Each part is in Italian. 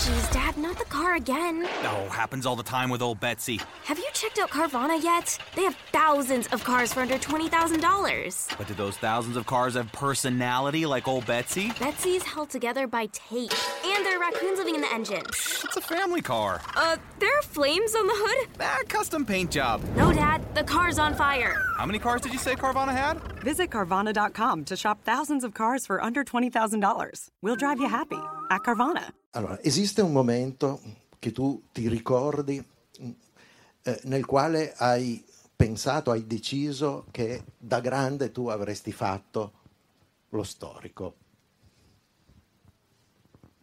Jeez, Dad, not the car again. Oh, happens all the time with old Betsy. Have you checked out Carvana yet? They have thousands of cars for under $20,000. But do those thousands of cars have personality like old Betsy? Betsy's held together by tape. And there are raccoons living in the engine. Psh, it's a family car. There are flames on the hood? Custom paint job. No, Dad, the car's on fire. How many cars did you say Carvana had? Visit Carvana.com to shop thousands of cars for under $20,000. We'll drive you happy at Carvana. Allora, esiste un momento che tu ti ricordi nel quale hai pensato, hai deciso che da grande tu avresti fatto lo storico?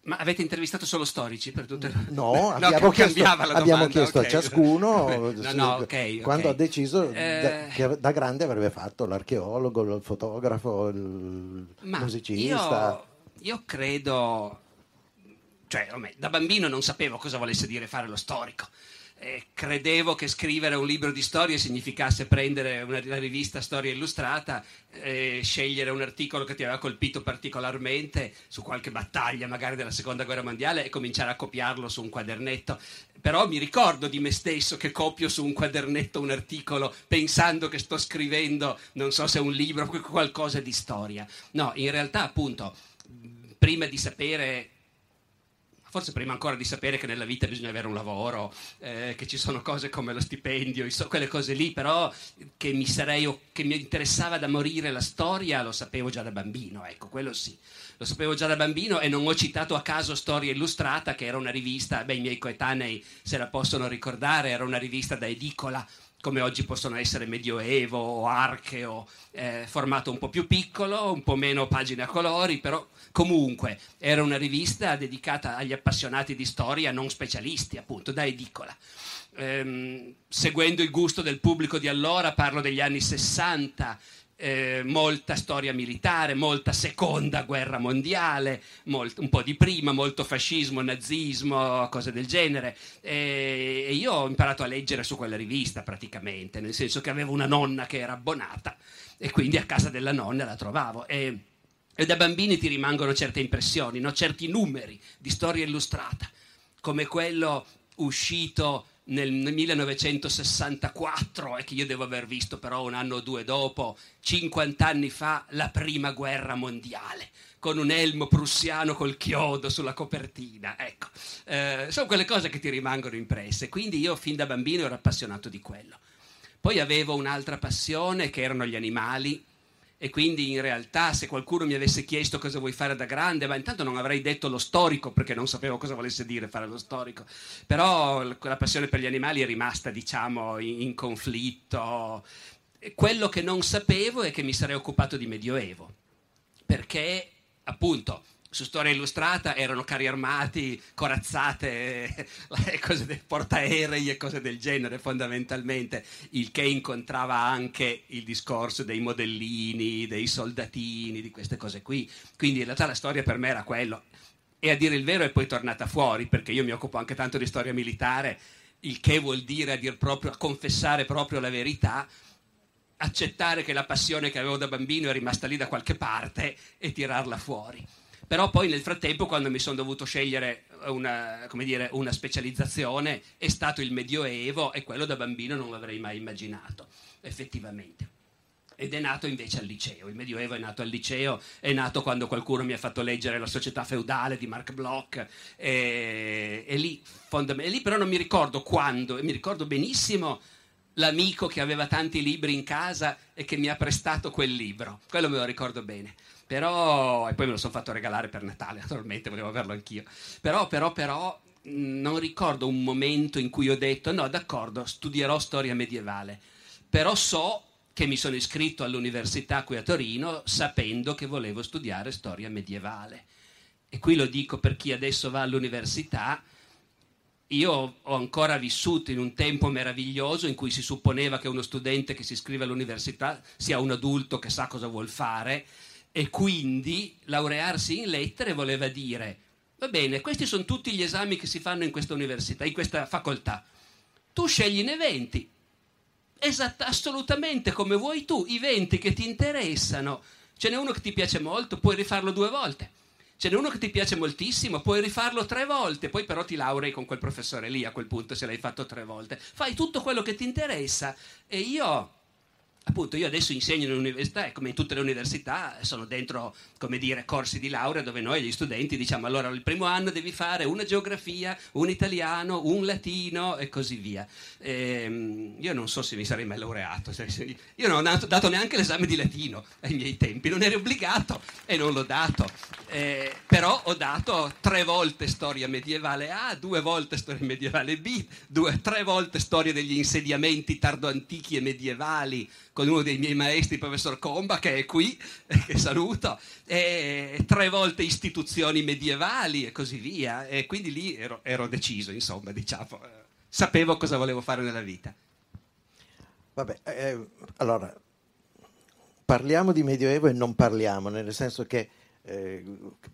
Ma avete intervistato solo storici per tutto il... No, abbiamo chiesto a ciascuno quando ha deciso che da grande avrebbe fatto l'archeologo, il fotografo, il musicista. Io credo... Cioè, da bambino non sapevo cosa volesse dire fare lo storico. Credevo che scrivere un libro di storie significasse prendere la rivista Storia Illustrata, scegliere un articolo che ti aveva colpito particolarmente su qualche battaglia magari della Seconda Guerra Mondiale e cominciare a copiarlo su un quadernetto. Però mi ricordo di me stesso che copio su un quadernetto un articolo pensando che sto scrivendo, non so se un libro, qualcosa di storia. No, in realtà appunto, prima ancora di sapere che nella vita bisogna avere un lavoro, che ci sono cose come lo stipendio, quelle cose lì, però che mi interessava da morire la storia lo sapevo già da bambino, ecco, quello sì. Lo sapevo già da bambino e non ho citato a caso Storia Illustrata, che era una rivista, i miei coetanei se la possono ricordare, era una rivista da edicola, come oggi possono essere Medioevo o Archeo, formato un po' più piccolo, un po' meno pagine a colori, però comunque era una rivista dedicata agli appassionati di storia, non specialisti appunto, da edicola. Seguendo il gusto del pubblico di allora, parlo degli anni 60, molta storia militare, molta seconda guerra mondiale, un po' di prima, molto fascismo, nazismo, cose del genere, e io ho imparato a leggere su quella rivista praticamente, nel senso che avevo una nonna che era abbonata e quindi a casa della nonna la trovavo, e da bambini ti rimangono certe impressioni, no? Certi numeri di Storia Illustrata, come quello uscito nel 1964, e che io devo aver visto però un anno o due dopo, 50 anni fa, la prima guerra mondiale, con un elmo prussiano col chiodo sulla copertina, ecco, sono quelle cose che ti rimangono impresse, quindi io fin da bambino ero appassionato di quello. Poi avevo un'altra passione che erano gli animali, e quindi in realtà se qualcuno mi avesse chiesto cosa vuoi fare da grande, ma intanto non avrei detto lo storico perché non sapevo cosa volesse dire fare lo storico, però la passione per gli animali è rimasta diciamo in conflitto. Quello che non sapevo è che mi sarei occupato di Medioevo, perché appunto su Storia Illustrata erano carri armati, corazzate, portaerei e cose del genere fondamentalmente, il che incontrava anche il discorso dei modellini, dei soldatini, di queste cose qui, quindi in realtà la storia per me era quello, e a dire il vero è poi tornata fuori perché io mi occupo anche tanto di storia militare, il che vuol dire a confessare proprio la verità, accettare che la passione che avevo da bambino è rimasta lì da qualche parte e tirarla fuori. Però poi nel frattempo, quando mi sono dovuto scegliere una specializzazione, è stato il Medioevo, e quello da bambino non l'avrei mai immaginato, effettivamente. Ed è nato invece al liceo, il Medioevo è nato al liceo, è nato quando qualcuno mi ha fatto leggere La società feudale di Marc Bloch, e lì però non mi ricordo quando, e mi ricordo benissimo l'amico che aveva tanti libri in casa e che mi ha prestato quel libro, quello me lo ricordo bene. Però, e poi me lo sono fatto regalare per Natale, naturalmente, volevo averlo anch'io. Però, non ricordo un momento in cui ho detto, no, d'accordo, studierò storia medievale. Però so che mi sono iscritto all'università qui a Torino sapendo che volevo studiare storia medievale. E qui lo dico per chi adesso va all'università, io ho ancora vissuto in un tempo meraviglioso in cui si supponeva che uno studente che si iscrive all'università sia un adulto che sa cosa vuol fare, e quindi laurearsi in lettere voleva dire, va bene, questi sono tutti gli esami che si fanno in questa università, in questa facoltà, tu scegli ne 20, assolutamente come vuoi tu, i 20 che ti interessano, ce n'è uno che ti piace molto, puoi rifarlo 2 volte, ce n'è uno che ti piace moltissimo, puoi rifarlo 3 volte, poi però ti laurei con quel professore lì a quel punto, se l'hai fatto 3 volte. Fai tutto quello che ti interessa. E io, appunto, io adesso insegno in un'università e come in tutte le università sono dentro, come dire, corsi di laurea dove noi gli studenti diciamo allora il primo anno devi fare una geografia, un italiano, un latino e così via. Io non so se mi sarei mai laureato, io non ho dato neanche l'esame di latino ai miei tempi, non ero obbligato e non l'ho dato, però ho dato 3 volte storia medievale A, 2 volte storia medievale B, 3 volte storia degli insediamenti tardoantichi e medievali, con uno dei miei maestri, il professor Comba, che è qui, che saluto, e 3 volte istituzioni medievali e così via. E quindi lì ero deciso, insomma, diciamo, sapevo cosa volevo fare nella vita. Vabbè, allora, parliamo di Medioevo e non parliamo, nel senso che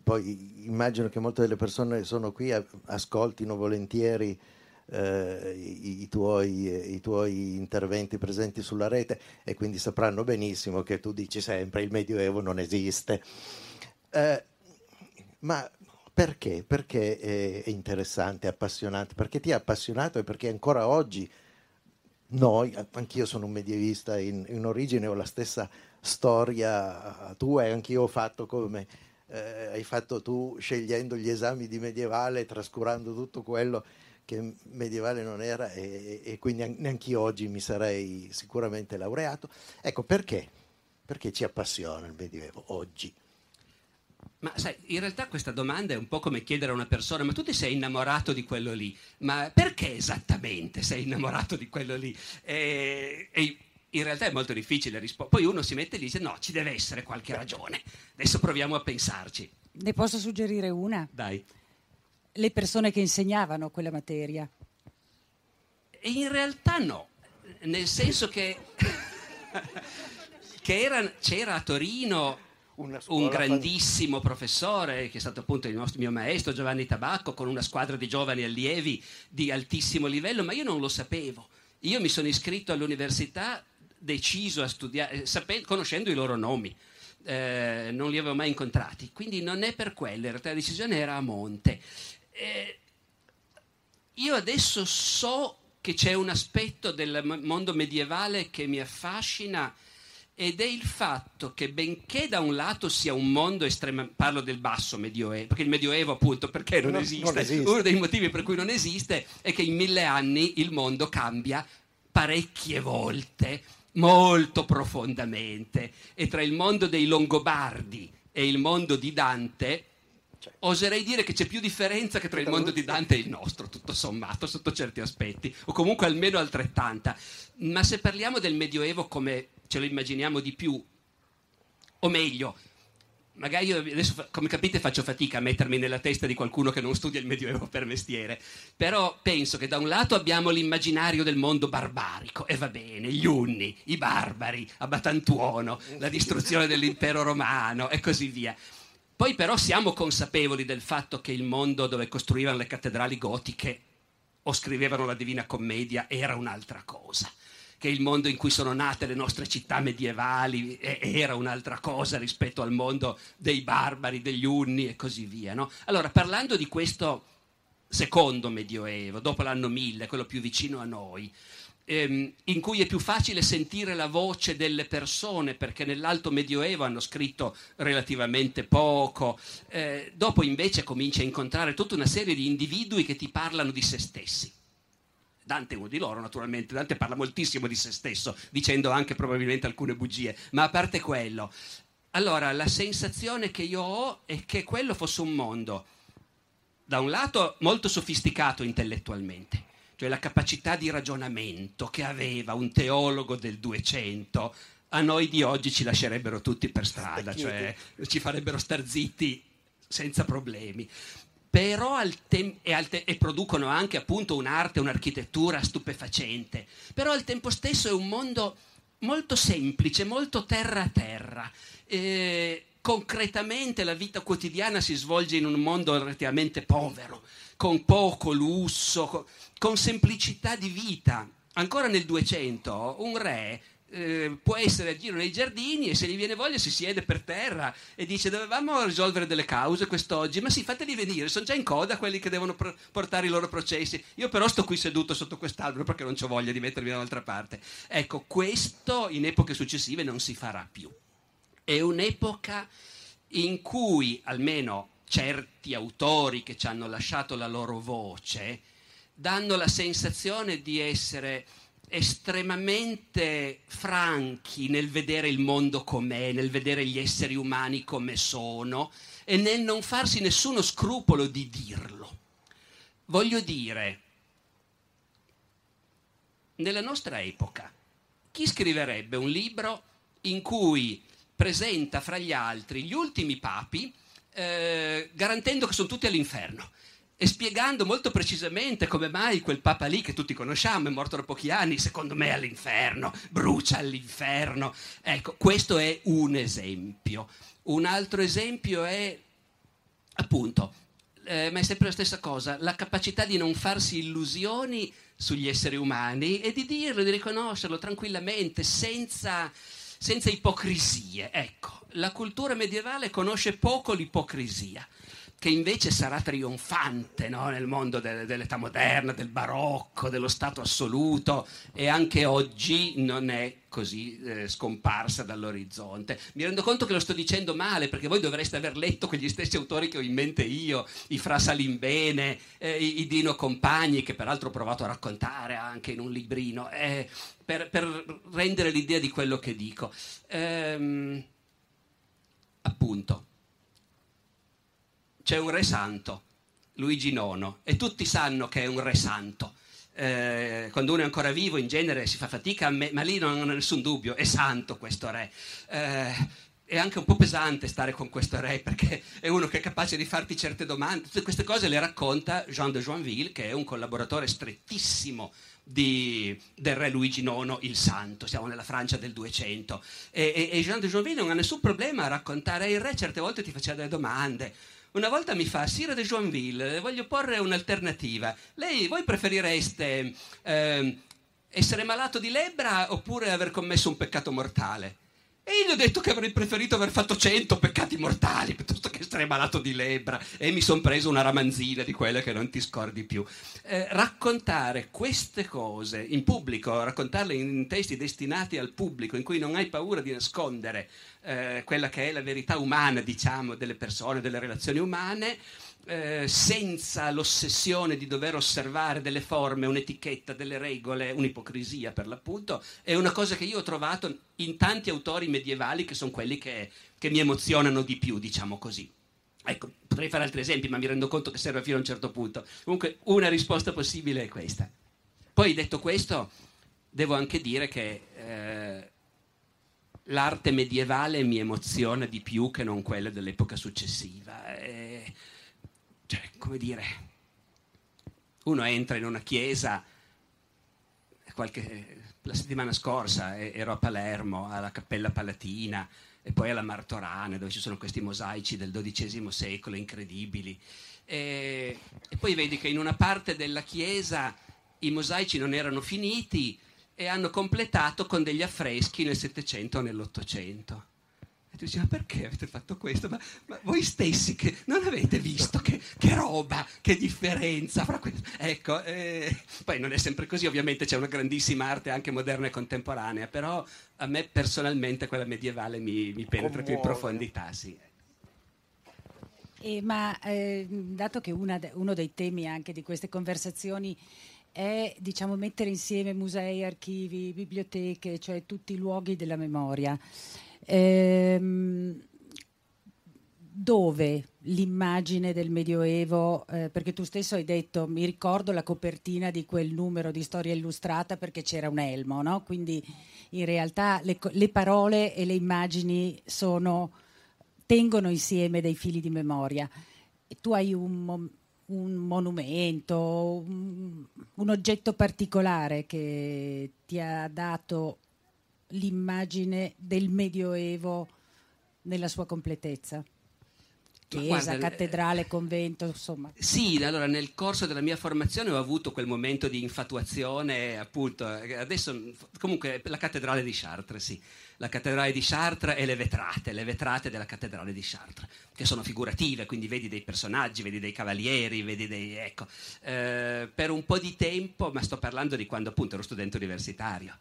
poi immagino che molte delle persone che sono qui ascoltino volentieri i tuoi interventi presenti sulla rete e quindi sapranno benissimo che tu dici sempre il Medioevo non esiste, ma perché? Perché è interessante, appassionante, perché ti ha appassionato e perché ancora oggi noi, anch'io sono un medievista in origine, ho la stessa storia tua e anch'io ho fatto come hai fatto tu, scegliendo gli esami di medievale, trascurando tutto quello che medievale non era, e quindi neanch'io oggi mi sarei sicuramente laureato. Ecco, perché ci appassiona il Medioevo oggi? Ma sai, in realtà questa domanda è un po' come chiedere a una persona: ma tu ti sei innamorato di quello lì? Ma perché esattamente sei innamorato di quello lì? In realtà è molto difficile rispondere. Poi uno si mette lì e dice: no, ci deve essere qualche ragione, adesso proviamo a pensarci. Ne posso suggerire una? Dai. Le persone che insegnavano quella materia? E in realtà no, nel senso che, c'era a Torino un grandissimo professore che è stato appunto il mio maestro Giovanni Tabacco, con una squadra di giovani allievi di altissimo livello, ma io non lo sapevo. Io mi sono iscritto all'università deciso a studiare, conoscendo i loro nomi. Non li avevo mai incontrati, quindi non è per quello, in realtà la decisione era a monte. Io adesso so che c'è un aspetto del mondo medievale che mi affascina, ed è il fatto che, benché da un lato sia un mondo estremamente, parlo del basso Medioevo, perché il Medioevo appunto perché non esiste, uno dei motivi per cui non esiste è che in 1000 anni il mondo cambia parecchie volte, molto profondamente, e tra il mondo dei Longobardi e il mondo di Dante oserei dire che c'è più differenza che tra il mondo di Dante e il nostro, tutto sommato, sotto certi aspetti, o comunque almeno altrettanta. Ma se parliamo del Medioevo come ce lo immaginiamo di più, o meglio, magari io adesso, come capite, faccio fatica a mettermi nella testa di qualcuno che non studia il Medioevo per mestiere, però penso che da un lato abbiamo l'immaginario del mondo barbarico, e va bene, gli Unni, i barbari, a Batantuono, la distruzione dell'impero romano e così via. Poi però siamo consapevoli del fatto che il mondo dove costruivano le cattedrali gotiche o scrivevano la Divina Commedia era un'altra cosa, che il mondo in cui sono nate le nostre città medievali era un'altra cosa rispetto al mondo dei barbari, degli Unni e così via, no? Allora, parlando di questo secondo Medioevo, dopo l'anno 1000, quello più vicino a noi, in cui è più facile sentire la voce delle persone, perché nell'alto Medioevo hanno scritto relativamente poco, dopo invece cominci a incontrare tutta una serie di individui che ti parlano di se stessi. Dante è uno di loro, naturalmente. Dante parla moltissimo di se stesso, dicendo anche probabilmente alcune bugie, ma a parte quello, allora la sensazione che io ho è che quello fosse un mondo da un lato molto sofisticato intellettualmente, cioè la capacità di ragionamento che aveva un teologo del 200 a noi di oggi ci lascerebbero tutti per strada, cioè ci farebbero star zitti senza problemi. Però e producono anche appunto un'arte, un'architettura stupefacente, però al tempo stesso è un mondo molto semplice, molto terra a terra. Concretamente la vita quotidiana si svolge in un mondo relativamente povero, con poco lusso, con semplicità di vita. Ancora nel 200 un re può essere a giro nei giardini e se gli viene voglia si siede per terra e dice: dovevamo risolvere delle cause quest'oggi, ma sì, fateli venire, sono già in coda quelli che devono portare i loro processi, io però sto qui seduto sotto quest'albero perché non c'ho voglia di mettermi da un'altra parte. Ecco, questo in epoche successive non si farà più. È un'epoca in cui almeno certi autori che ci hanno lasciato la loro voce danno la sensazione di essere estremamente franchi nel vedere il mondo com'è, nel vedere gli esseri umani come sono e nel non farsi nessuno scrupolo di dirlo. Voglio dire, nella nostra epoca, chi scriverebbe un libro in cui presenta fra gli altri gli ultimi papi, garantendo che sono tutti all'inferno? E spiegando molto precisamente come mai quel papa lì, che tutti conosciamo, è morto da pochi anni, secondo me all'inferno, brucia all'inferno. Ecco, questo è un esempio. Un altro esempio è, appunto, ma è sempre la stessa cosa, la capacità di non farsi illusioni sugli esseri umani e di dirlo, di riconoscerlo tranquillamente, senza ipocrisie. Ecco, la cultura medievale conosce poco l'ipocrisia, che invece sarà trionfante, no? Nel mondo dell'età moderna, del barocco, dello stato assoluto, e anche oggi non è così scomparsa dall'orizzonte. Mi rendo conto che lo sto dicendo male, perché voi dovreste aver letto quegli stessi autori che ho in mente io, i Fra Salimbene, i Dino Compagni, che peraltro ho provato a raccontare anche in un librino, per rendere l'idea di quello che dico. Appunto. C'è un re santo, Luigi IX, e tutti sanno che è un re santo. Quando uno è ancora vivo in genere si fa fatica, ma lì non ho nessun dubbio, è santo questo re. È anche un po' pesante stare con questo re, perché è uno che è capace di farti certe domande. Tutte queste cose le racconta Jean de Joinville, che è un collaboratore strettissimo del re Luigi IX il Santo. Siamo nella Francia del 200 e Jean de Joinville non ha nessun problema a raccontare. Il re certe volte ti faceva delle domande. Una volta mi fa: Sire de Joinville, voglio porre un'alternativa. Voi preferireste essere malato di lebbra oppure aver commesso un peccato mortale? E io gli ho detto che avrei preferito aver fatto 100 peccati mortali piuttosto che essere malato di lebbra, e mi sono preso una ramanzina di quelle che non ti scordi più. Raccontare queste cose in pubblico, raccontarle in testi destinati al pubblico, in cui non hai paura di nascondere quella che è la verità umana, diciamo, delle persone, delle relazioni umane, senza l'ossessione di dover osservare delle forme, un'etichetta, delle regole, un'ipocrisia per l'appunto, è una cosa che io ho trovato in tanti autori medievali che sono quelli che mi emozionano di più, diciamo così. Ecco, potrei fare altri esempi, ma mi rendo conto che serve fino a un certo punto. Comunque, una risposta possibile è questa. Poi, detto questo, devo anche dire che l'arte medievale mi emoziona di più che non quella dell'epoca successiva. Cioè, come dire, uno entra in una chiesa. La settimana scorsa ero a Palermo, alla Cappella Palatina e poi alla Martorana, dove ci sono questi mosaici del XII secolo incredibili. E poi vedi che in una parte della chiesa i mosaici non erano finiti e hanno completato con degli affreschi nel Settecento o nell'Ottocento. E tu dici: ma perché avete fatto questo? Ma voi stessi che non avete visto che roba, che differenza fra questo? Ecco, poi non è sempre così, ovviamente c'è una grandissima arte anche moderna e contemporanea, però a me personalmente quella medievale mi penetra più in profondità, sì. Dato che uno dei temi anche di queste conversazioni è, diciamo, mettere insieme musei, archivi, biblioteche, cioè tutti i luoghi della memoria, dove l'immagine del Medioevo, perché tu stesso hai detto, mi ricordo la copertina di quel numero di Storia Illustrata perché c'era un elmo, no? Quindi in realtà le parole e le immagini tengono insieme dei fili di memoria. E tu hai un monumento, un oggetto particolare che ti ha dato l'immagine del Medioevo nella sua completezza. chiesa, guarda, cattedrale, convento, insomma. Sì, allora nel corso della mia formazione ho avuto quel momento di infatuazione, appunto, adesso comunque la cattedrale di Chartres, sì, la cattedrale di Chartres e le vetrate della cattedrale di Chartres, che sono figurative, quindi vedi dei personaggi, vedi dei cavalieri, vedi dei, ecco, per un po' di tempo, ma sto parlando di quando appunto ero studente universitario,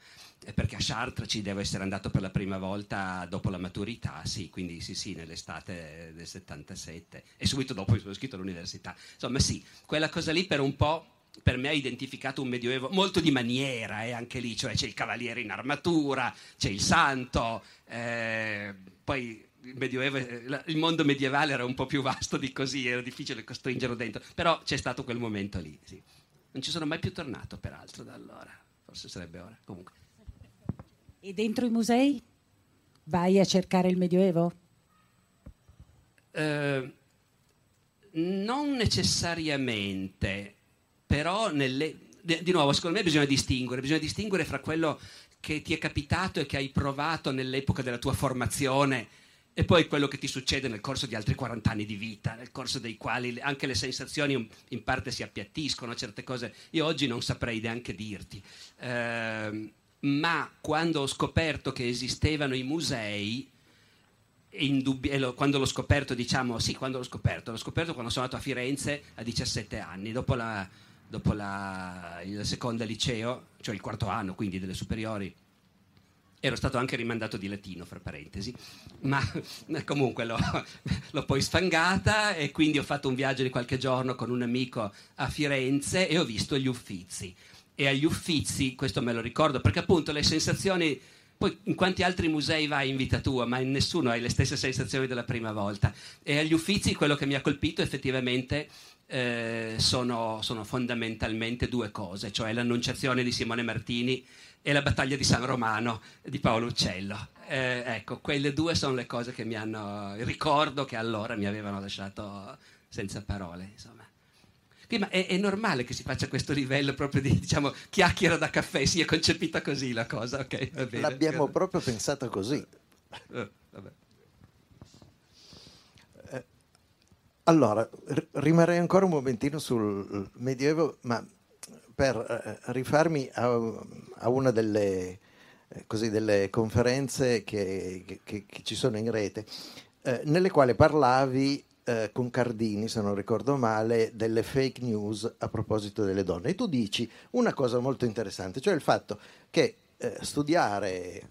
perché a Chartres ci devo essere andato per la prima volta dopo la maturità, sì, quindi sì, sì, nell'estate del 77, e subito dopo mi sono iscritto all'università. Insomma sì, quella cosa lì per un po' per me ha identificato un Medioevo molto di maniera, anche lì, cioè c'è il cavaliere in armatura, c'è il santo, poi il Medioevo, il mondo medievale era un po' più vasto di così, era difficile costringerlo dentro, però c'è stato quel momento lì, sì. Non ci sono mai più tornato peraltro da allora, forse sarebbe ora, comunque. E dentro i musei? Vai a cercare il Medioevo? Non necessariamente, però di nuovo, secondo me bisogna distinguere fra quello che ti è capitato e che hai provato nell'epoca della tua formazione e poi quello che ti succede nel corso di altri 40 anni di vita, nel corso dei quali anche le sensazioni in parte si appiattiscono, certe cose io oggi non saprei neanche dirti. Ma quando ho scoperto che esistevano i musei, quando l'ho scoperto, diciamo, sì, quando l'ho scoperto quando sono andato a Firenze a 17 anni, dopo la seconda liceo, cioè il quarto anno, quindi delle superiori, ero stato anche rimandato di latino, fra parentesi, ma comunque l'ho poi sfangata e quindi ho fatto un viaggio di qualche giorno con un amico a Firenze e ho visto gli Uffizi. E agli Uffizi, questo me lo ricordo, perché appunto le sensazioni, poi in quanti altri musei vai in vita tua, ma in nessuno hai le stesse sensazioni della prima volta. E agli Uffizi quello che mi ha colpito effettivamente sono fondamentalmente due cose, cioè l'Annunciazione di Simone Martini e la battaglia di San Romano di Paolo Uccello. Ecco, quelle due sono le cose che mi hanno, il ricordo che allora mi avevano lasciato senza parole, insomma. Ma è normale che si faccia questo livello proprio di, diciamo, chiacchiera da caffè, si è concepita così la cosa, ok, va bene. L'abbiamo proprio pensata così. Vabbè. Allora, rimarrei ancora un momentino sul Medioevo, ma per rifarmi a una delle conferenze che ci sono in rete, nelle quali parlavi con Cardini, se non ricordo male, delle fake news a proposito delle donne, e tu dici una cosa molto interessante, cioè il fatto che studiare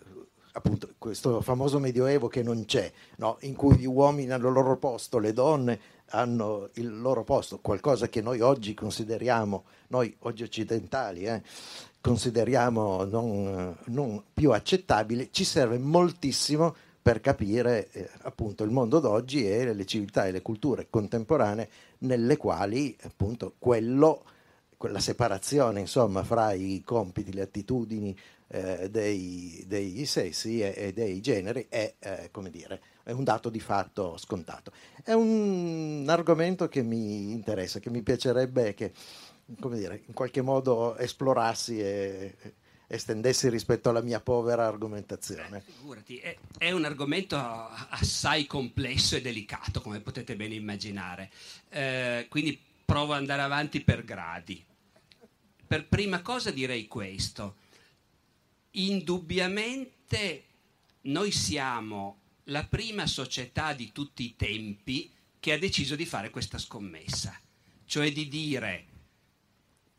appunto questo famoso Medioevo che non c'è, no? In cui gli uomini hanno il loro posto, le donne hanno il loro posto, qualcosa che noi oggi consideriamo, noi oggi occidentali consideriamo non più accettabile, ci serve moltissimo per capire appunto il mondo d'oggi e le civiltà e le culture contemporanee nelle quali appunto quella separazione, insomma, fra i compiti, le attitudini dei sessi e dei generi è un dato di fatto scontato. È un argomento che mi interessa, che mi piacerebbe che, come dire, in qualche modo esplorassi e estendessi rispetto alla mia povera argomentazione. Figurati, è un argomento assai complesso e delicato, come potete bene immaginare, quindi provo ad andare avanti per gradi. Per prima cosa direi questo: indubbiamente noi siamo la prima società di tutti i tempi che ha deciso di fare questa scommessa, cioè di dire: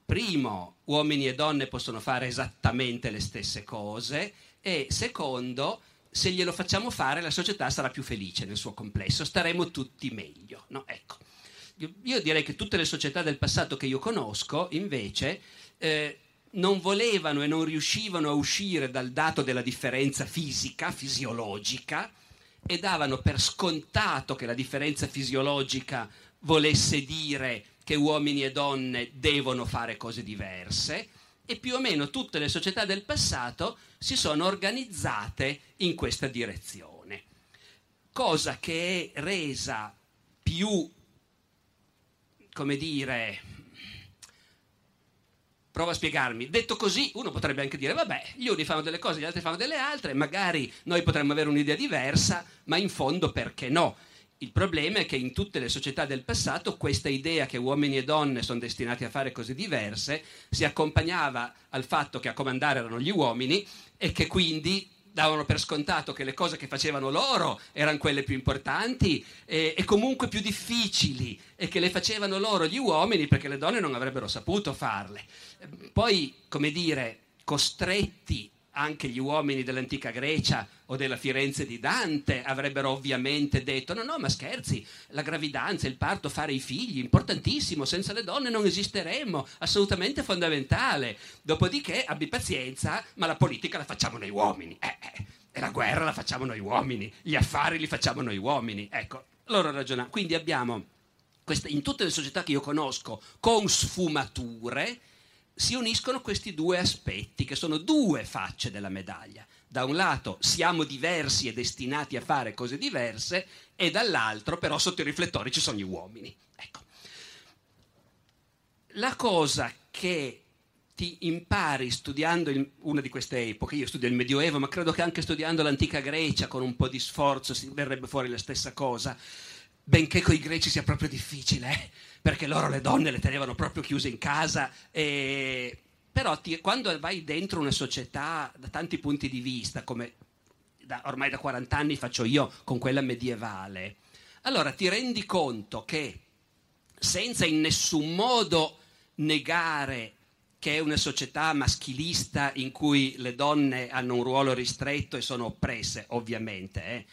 primo, uomini e donne possono fare esattamente le stesse cose, e secondo, se glielo facciamo fare la società sarà più felice nel suo complesso, staremo tutti meglio, no? Ecco, io direi che tutte le società del passato che io conosco invece non volevano e non riuscivano a uscire dal dato della differenza fisica, fisiologica, e davano per scontato che la differenza fisiologica volesse dire che uomini e donne devono fare cose diverse, e più o meno tutte le società del passato si sono organizzate in questa direzione, cosa che è resa più, come dire, provo a spiegarmi, detto così uno potrebbe anche dire vabbè, gli uni fanno delle cose, gli altri fanno delle altre, magari noi potremmo avere un'idea diversa, ma in fondo perché no? Il problema è che in tutte le società del passato questa idea che uomini e donne sono destinati a fare cose diverse si accompagnava al fatto che a comandare erano gli uomini e che quindi davano per scontato che le cose che facevano loro erano quelle più importanti e comunque più difficili e che le facevano loro gli uomini perché le donne non avrebbero saputo farle. Poi, come dire, costretti anche gli uomini dell'antica Grecia o della Firenze di Dante avrebbero ovviamente detto no, ma scherzi, la gravidanza, il parto, fare i figli, importantissimo, senza le donne non esisteremmo, assolutamente fondamentale. Dopodiché abbi pazienza, ma la politica la facciamo noi uomini, e la guerra la facciamo noi uomini, gli affari li facciamo noi uomini. Ecco, loro ragionano. Quindi abbiamo, in tutte le società che io conosco, con sfumature, si uniscono questi due aspetti che sono due facce della medaglia. Da un lato siamo diversi e destinati a fare cose diverse e dall'altro però sotto i riflettori ci sono gli uomini. Ecco. La cosa che ti impari studiando una di queste epoche, io studio il Medioevo ma credo che anche studiando l'antica Grecia con un po' di sforzo si verrebbe fuori la stessa cosa, benché con i greci sia proprio difficile, perché loro le donne le tenevano proprio chiuse in casa, però quando vai dentro una società da tanti punti di vista, come ormai da 40 anni faccio io con quella medievale, allora ti rendi conto che senza in nessun modo negare che è una società maschilista in cui le donne hanno un ruolo ristretto e sono oppresse, ovviamente,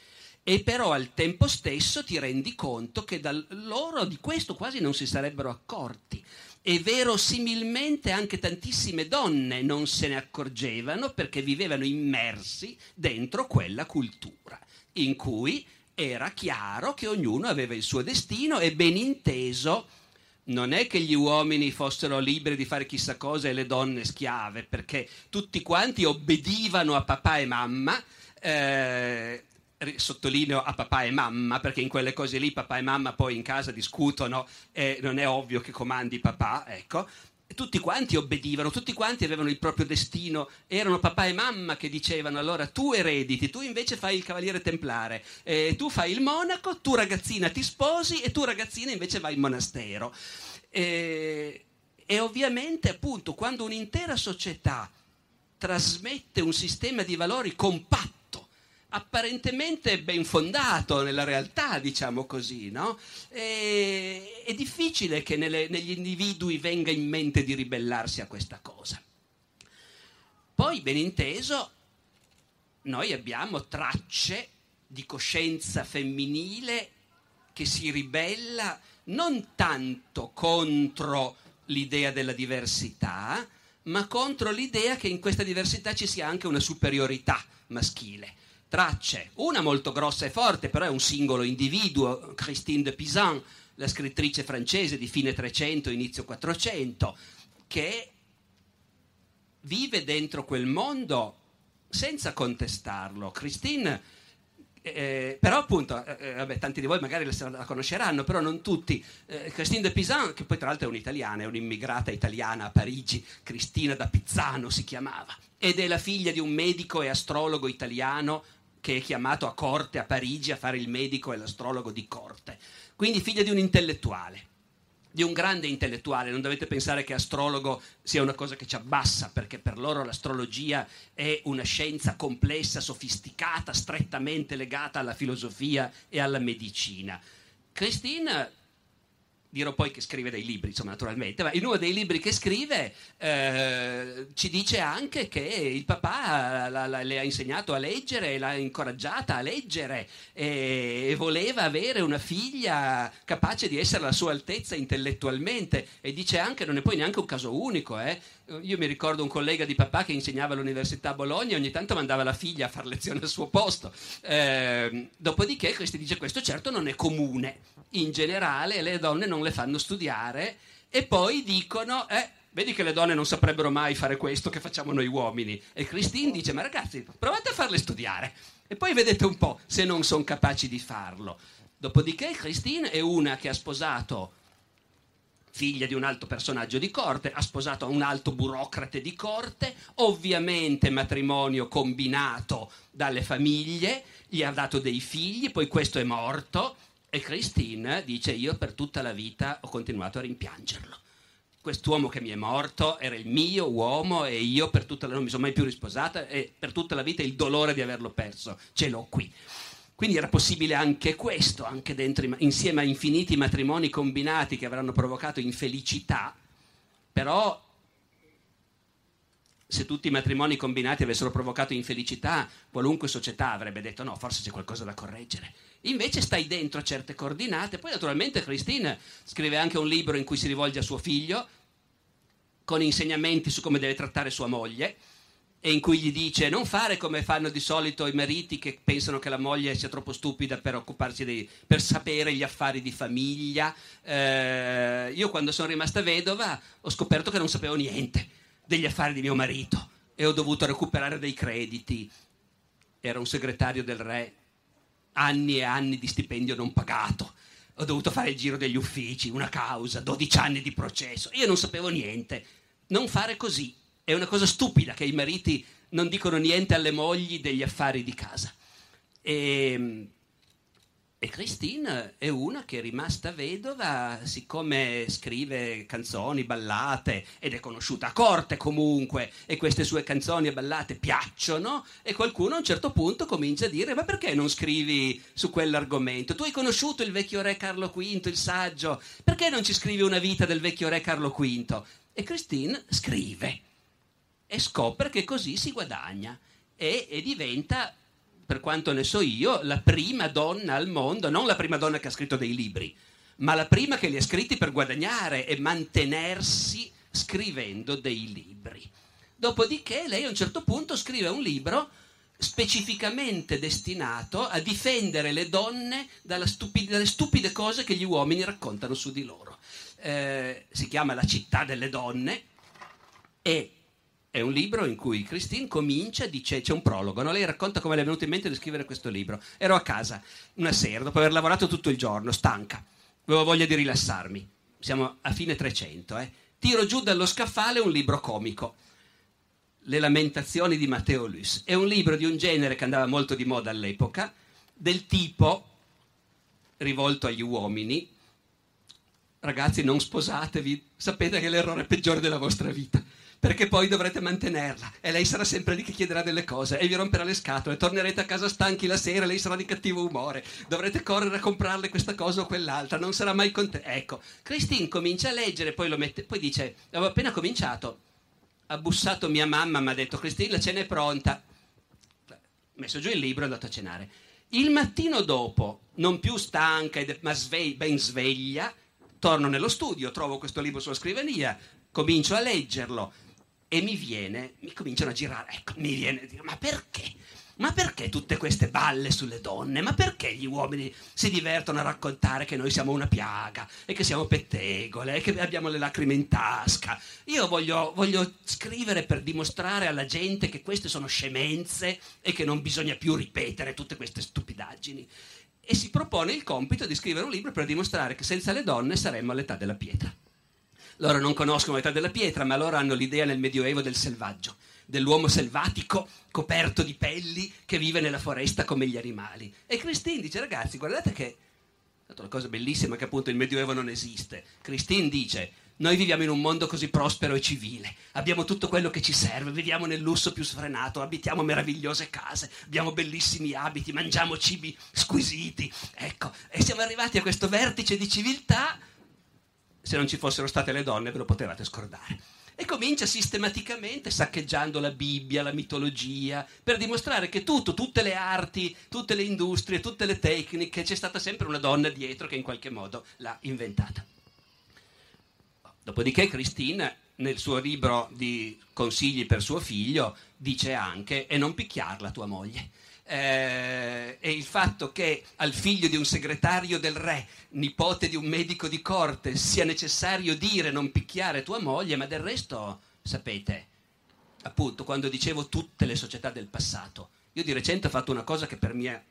e però al tempo stesso ti rendi conto che da loro di questo quasi non si sarebbero accorti e verosimilmente anche tantissime donne non se ne accorgevano perché vivevano immersi dentro quella cultura in cui era chiaro che ognuno aveva il suo destino e ben inteso non è che gli uomini fossero liberi di fare chissà cosa e le donne schiave, perché tutti quanti obbedivano a papà e mamma, sottolineo a papà e mamma perché in quelle cose lì papà e mamma poi in casa discutono e non è ovvio che comandi papà, ecco. E tutti quanti obbedivano, tutti quanti avevano il proprio destino, erano papà e mamma che dicevano allora tu erediti, tu invece fai il cavaliere templare, tu fai il monaco, tu ragazzina ti sposi e tu ragazzina invece vai in monastero. E ovviamente appunto quando un'intera società trasmette un sistema di valori compatto apparentemente ben fondato nella realtà, diciamo così, no? È difficile che negli individui venga in mente di ribellarsi a questa cosa. Poi, ben inteso, noi abbiamo tracce di coscienza femminile che si ribella non tanto contro l'idea della diversità, ma contro l'idea che in questa diversità ci sia anche una superiorità maschile. Tracce, una molto grossa e forte, però è un singolo individuo, Christine de Pizan, la scrittrice francese di fine 300, inizio 400, che vive dentro quel mondo senza contestarlo. Christine, però appunto, vabbè, tanti di voi magari la conosceranno, però non tutti. Christine de Pizan, che poi tra l'altro è un'italiana, è un'immigrata italiana a Parigi, Cristina da Pizzano si chiamava, ed è la figlia di un medico e astrologo italiano che è chiamato a corte a Parigi a fare il medico e l'astrologo di corte, quindi figlia di un intellettuale, di un grande intellettuale. Non dovete pensare che astrologo sia una cosa che ci abbassa, perché per loro l'astrologia è una scienza complessa, sofisticata, strettamente legata alla filosofia e alla medicina. Christine, dirò poi che scrive dei libri, insomma, naturalmente, ma in uno dei libri che scrive ci dice anche che il papà le ha insegnato a leggere, l'ha incoraggiata a leggere e voleva avere una figlia capace di essere alla sua altezza intellettualmente. E dice anche, non è poi neanche un caso unico, io mi ricordo un collega di papà che insegnava all'università a Bologna e ogni tanto mandava la figlia a far lezione al suo posto. Dopodiché dice questo certo non è comune, in generale le donne non le fanno studiare e poi dicono vedi che le donne non saprebbero mai fare questo che facciamo noi uomini. E Christine dice ma ragazzi provate a farle studiare e poi vedete un po' se non sono capaci di farlo. Dopodiché Christine è una che ha sposato, figlia di un alto personaggio di corte, ha sposato un alto burocrate di corte, ovviamente matrimonio combinato dalle famiglie, gli ha dato dei figli, poi questo è morto E Christine dice: io per tutta la vita ho continuato a rimpiangerlo. Quest'uomo che mi è morto era il mio uomo e io per tutta la vita non mi sono mai più risposata e per tutta la vita il dolore di averlo perso ce l'ho qui. Quindi era possibile anche questo, anche dentro, insieme a infiniti matrimoni combinati che avranno provocato infelicità, però se tutti i matrimoni combinati avessero provocato infelicità, qualunque società avrebbe detto no, forse c'è qualcosa da correggere. Invece stai dentro certe coordinate. Poi naturalmente Christine scrive anche un libro in cui si rivolge a suo figlio con insegnamenti su come deve trattare sua moglie, e in cui gli dice non fare come fanno di solito i mariti che pensano che la moglie sia troppo stupida per occuparsi per sapere gli affari di famiglia. Io quando sono rimasta vedova ho scoperto che non sapevo niente degli affari di mio marito e ho dovuto recuperare dei crediti. Era un segretario del re, anni e anni di stipendio non pagato, ho dovuto fare il giro degli uffici, una causa, 12 anni di processo, io non sapevo niente. Non fare così. È una cosa stupida che i mariti non dicono niente alle mogli degli affari di casa. E Christine è una che è rimasta vedova, siccome scrive canzoni, ballate, ed è conosciuta a corte comunque, e queste sue canzoni e ballate piacciono, e qualcuno a un certo punto comincia a dire ma perché non scrivi su quell'argomento? Tu hai conosciuto il vecchio re Carlo V, il saggio, perché non ci scrivi una vita del vecchio re Carlo V? E Christine scrive. E scopre che così si guadagna e diventa, per quanto ne so io, la prima donna al mondo, non la prima donna che ha scritto dei libri, ma la prima che li ha scritti per guadagnare e mantenersi scrivendo dei libri. Dopodiché lei a un certo punto scrive un libro specificamente destinato a difendere le donne dalle stupide cose che gli uomini raccontano su di loro. Si chiama La città delle donne e è un libro in cui Christine comincia, dice, c'è un prologo, no? Lei racconta come le è venuto in mente di scrivere questo libro. Ero a casa una sera, dopo aver lavorato tutto il giorno, stanca, avevo voglia di rilassarmi. Siamo a fine 300, Tiro giù dallo scaffale un libro comico, Le lamentazioni di Matteo Luss. È un libro di un genere che andava molto di moda all'epoca, del tipo, rivolto agli uomini, ragazzi non sposatevi, sapete che è l'errore peggiore della vostra vita, perché poi dovrete mantenerla e lei sarà sempre lì che chiederà delle cose e vi romperà le scatole, tornerete a casa stanchi la sera, lei sarà di cattivo umore, dovrete correre a comprarle questa cosa o quell'altra, non sarà mai contenta. Ecco, Christine comincia a leggere, poi lo mette, poi dice, avevo appena cominciato, ha bussato mia mamma, mi ha detto Christine la cena è pronta, ho messo giù il libro e andato a cenare. Il mattino dopo, non più stanca ma ben sveglia, torno nello studio, trovo questo libro sulla scrivania, comincio a leggerlo e mi cominciano a girare, ecco, mi viene a dire, ma perché tutte queste balle sulle donne, ma perché gli uomini si divertono a raccontare che noi siamo una piaga e che siamo pettegole e che abbiamo le lacrime in tasca? Io voglio scrivere per dimostrare alla gente che queste sono scemenze e che non bisogna più ripetere tutte queste stupidaggini, e si propone il compito di scrivere un libro per dimostrare che senza le donne saremmo all'età della pietra. Loro non conoscono l'età della pietra, ma loro hanno l'idea nel Medioevo del selvaggio, dell'uomo selvatico coperto di pelli che vive nella foresta come gli animali. E Christine dice, ragazzi, guardate che... È una cosa bellissima che appunto il Medioevo non esiste. Christine dice, noi viviamo in un mondo così prospero e civile, abbiamo tutto quello che ci serve, viviamo nel lusso più sfrenato, abitiamo meravigliose case, abbiamo bellissimi abiti, mangiamo cibi squisiti. Ecco, e siamo arrivati a questo vertice di civiltà... Se non ci fossero state le donne ve lo potevate scordare. E comincia sistematicamente saccheggiando la Bibbia, la mitologia, per dimostrare che tutte le arti, tutte le industrie, tutte le tecniche, c'è stata sempre una donna dietro che in qualche modo l'ha inventata. Dopodiché Christine, nel suo libro di consigli per suo figlio, dice anche e non picchiarla tua moglie. E il fatto che al figlio di un segretario del re, nipote di un medico di corte, sia necessario dire non picchiare tua moglie, ma del resto sapete, appunto, quando dicevo tutte le società del passato, io di recente ho fatto una cosa che per mia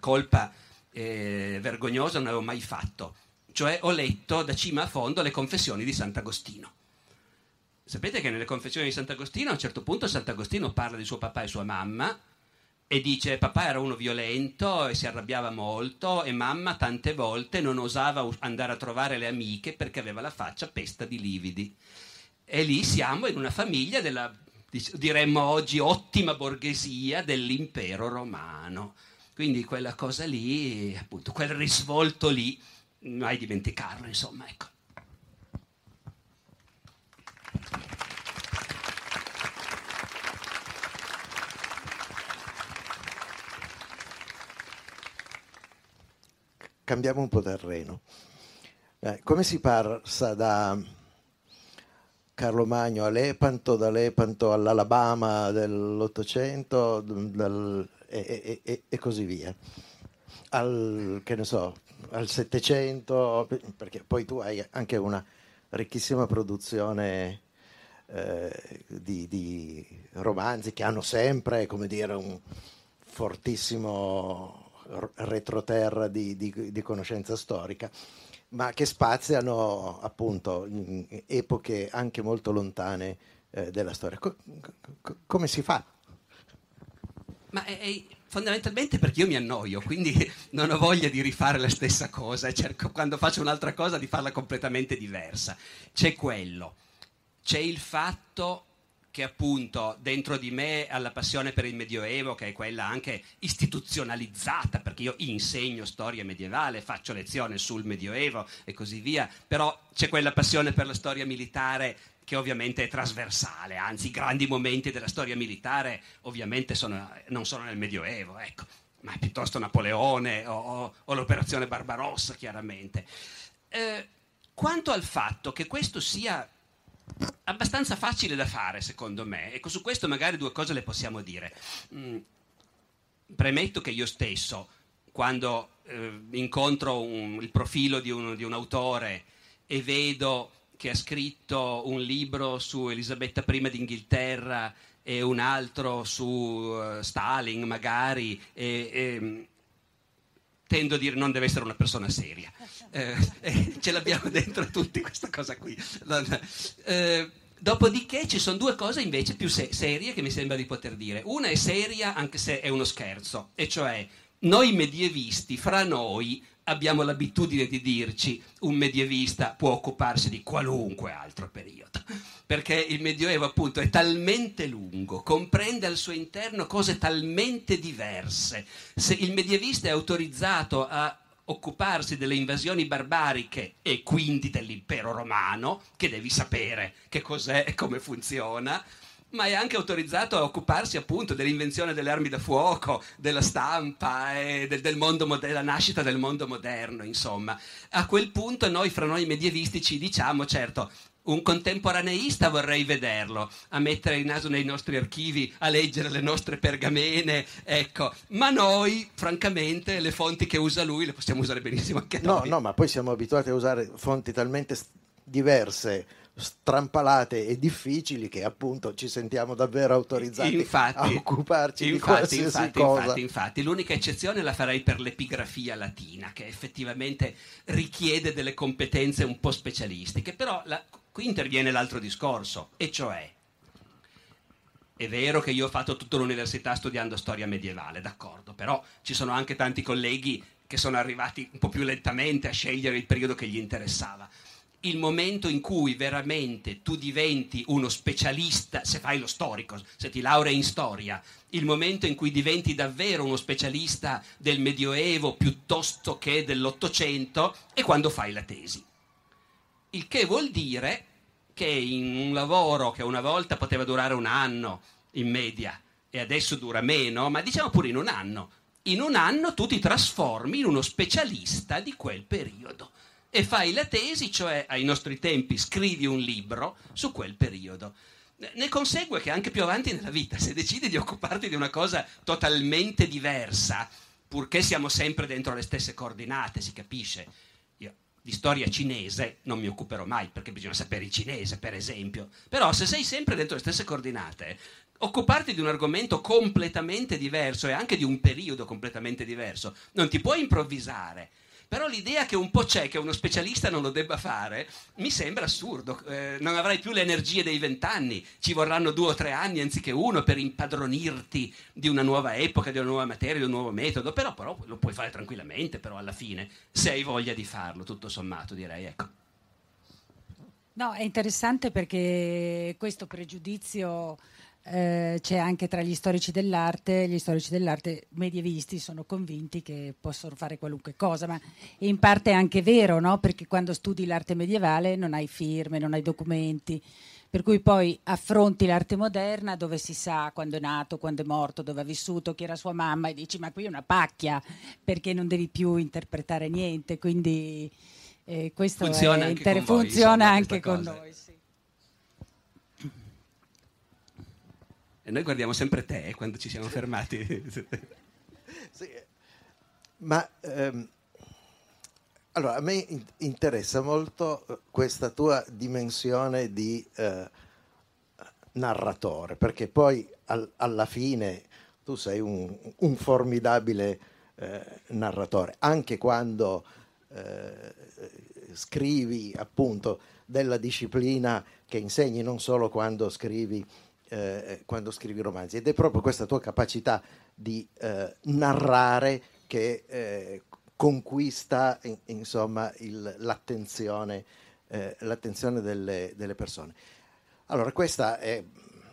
colpa vergognosa non avevo mai fatto, cioè ho letto da cima a fondo le confessioni di Sant'Agostino. Sapete che nelle confessioni di Sant'Agostino a un certo punto Sant'Agostino parla di suo papà e sua mamma e dice: papà era uno violento e si arrabbiava molto, e mamma tante volte non osava andare a trovare le amiche perché aveva la faccia pesta di lividi. E lì siamo in una famiglia della, diremmo oggi, ottima borghesia dell'impero romano. Quindi quella cosa lì, appunto, quel risvolto lì, mai dimenticarlo, insomma, ecco. Cambiamo un po' terreno. Come si passa da Carlo Magno all'Lepanto, dall'Lepanto all'Alabama dell'Ottocento e così via, al, che ne so, al Settecento, perché poi tu hai anche una ricchissima produzione di romanzi che hanno sempre, come dire, un fortissimo retroterra di conoscenza storica, ma che spaziano appunto in epoche anche molto lontane della storia. Come si fa? Ma fondamentalmente perché io mi annoio, quindi non ho voglia di rifare la stessa cosa, cerco, quando faccio un'altra cosa, di farla completamente diversa. C'è quello, c'è il fatto che appunto dentro di me alla passione per il Medioevo, che è quella anche istituzionalizzata, perché io insegno storia medievale, faccio lezione sul Medioevo e così via, però c'è quella passione per la storia militare che ovviamente è trasversale, anzi i grandi momenti della storia militare ovviamente non sono nel Medioevo, ecco, ma piuttosto Napoleone o l'operazione Barbarossa, chiaramente. Quanto al fatto che questo sia abbastanza facile da fare, secondo me, ecco, su questo magari due cose le possiamo dire. Premetto che io stesso, quando incontro il profilo di un autore e vedo che ha scritto un libro su Elisabetta I d'Inghilterra e un altro su Stalin magari, tendo a dire non deve essere una persona seria, ce l'abbiamo dentro tutti questa cosa qui. Dopodiché ci sono due cose invece più serie che mi sembra di poter dire. Una è seria anche se è uno scherzo, e cioè noi medievisti fra noi abbiamo l'abitudine di dirci un medievista può occuparsi di qualunque altro periodo, perché il Medioevo appunto è talmente lungo, comprende al suo interno cose talmente diverse. Se il medievista è autorizzato a occuparsi delle invasioni barbariche e quindi dell'impero romano, che devi sapere che cos'è e come funziona, ma è anche autorizzato a occuparsi appunto dell'invenzione delle armi da fuoco, della stampa e della nascita del mondo moderno, insomma. A quel punto noi fra noi medievisti ci diciamo: certo, un contemporaneista vorrei vederlo a mettere il naso nei nostri archivi, a leggere le nostre pergamene, ecco, ma noi francamente le fonti che usa lui le possiamo usare benissimo anche noi. No, ma poi siamo abituati a usare fonti talmente diverse, strampalate e difficili, che appunto ci sentiamo davvero autorizzati a occuparci di qualsiasi cosa. Infatti, l'unica eccezione la farei per l'epigrafia latina, che effettivamente richiede delle competenze un po' specialistiche, però qui interviene l'altro discorso, e cioè è vero che io ho fatto tutta l'università studiando storia medievale, d'accordo, però ci sono anche tanti colleghi che sono arrivati un po' più lentamente a scegliere il periodo che gli interessava. Il momento in cui veramente tu diventi uno specialista, se fai lo storico, se ti laurei in storia, il momento in cui diventi davvero uno specialista del Medioevo piuttosto che dell'Ottocento è quando fai la tesi. Il che vuol dire che in un lavoro che una volta poteva durare un anno in media e adesso dura meno, ma diciamo pure in un anno tu ti trasformi in uno specialista di quel periodo. E fai la tesi, cioè ai nostri tempi scrivi un libro su quel periodo. Ne consegue che anche più avanti nella vita, se decidi di occuparti di una cosa totalmente diversa, purché siamo sempre dentro le stesse coordinate, si capisce. Io di storia cinese non mi occuperò mai, perché bisogna sapere il cinese, per esempio. Però se sei sempre dentro le stesse coordinate, occuparti di un argomento completamente diverso e anche di un periodo completamente diverso, non ti puoi improvvisare. Però l'idea che un po' c'è che uno specialista non lo debba fare mi sembra assurdo. Non avrai più le energie dei 20 anni, ci vorranno 2 o 3 anni anziché 1 per impadronirti di una nuova epoca, di una nuova materia, di un nuovo metodo, però lo puoi fare tranquillamente, però alla fine, se hai voglia di farlo, tutto sommato, direi, ecco. No, è interessante perché questo pregiudizio c'è anche tra gli storici dell'arte. Gli storici dell'arte medievisti sono convinti che possono fare qualunque cosa, ma in parte è anche vero, no? Perché quando studi l'arte medievale non hai firme, non hai documenti, per cui poi affronti l'arte moderna dove si sa quando è nato, quando è morto, dove ha vissuto, chi era sua mamma, e dici ma qui è una pacchia, perché non devi più interpretare niente, quindi questo funziona anche con voi, funziona anche con noi, sì. E noi guardiamo sempre te quando ci siamo fermati. Sì, ma allora a me interessa molto questa tua dimensione di narratore, perché poi alla fine tu sei un formidabile narratore, anche quando scrivi appunto della disciplina che insegni, non solo quando scrivi romanzi, ed è proprio questa tua capacità di narrare che conquista insomma l'attenzione delle persone. Allora questa è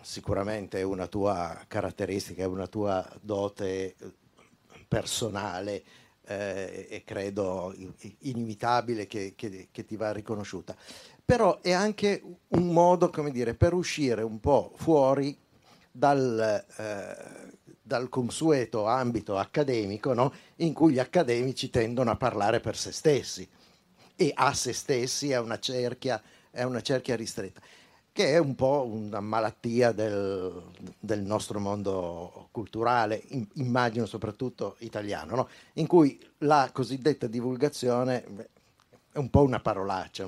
sicuramente una tua caratteristica, è una tua dote personale e credo inimitabile che ti va riconosciuta. Però è anche un modo, come dire, per uscire un po' fuori dal consueto ambito accademico, no? In cui gli accademici tendono a parlare per se stessi e a se stessi, è una cerchia ristretta, che è un po' una malattia del nostro mondo culturale, immagino soprattutto italiano, no? In cui la cosiddetta divulgazione è un po' una parolaccia,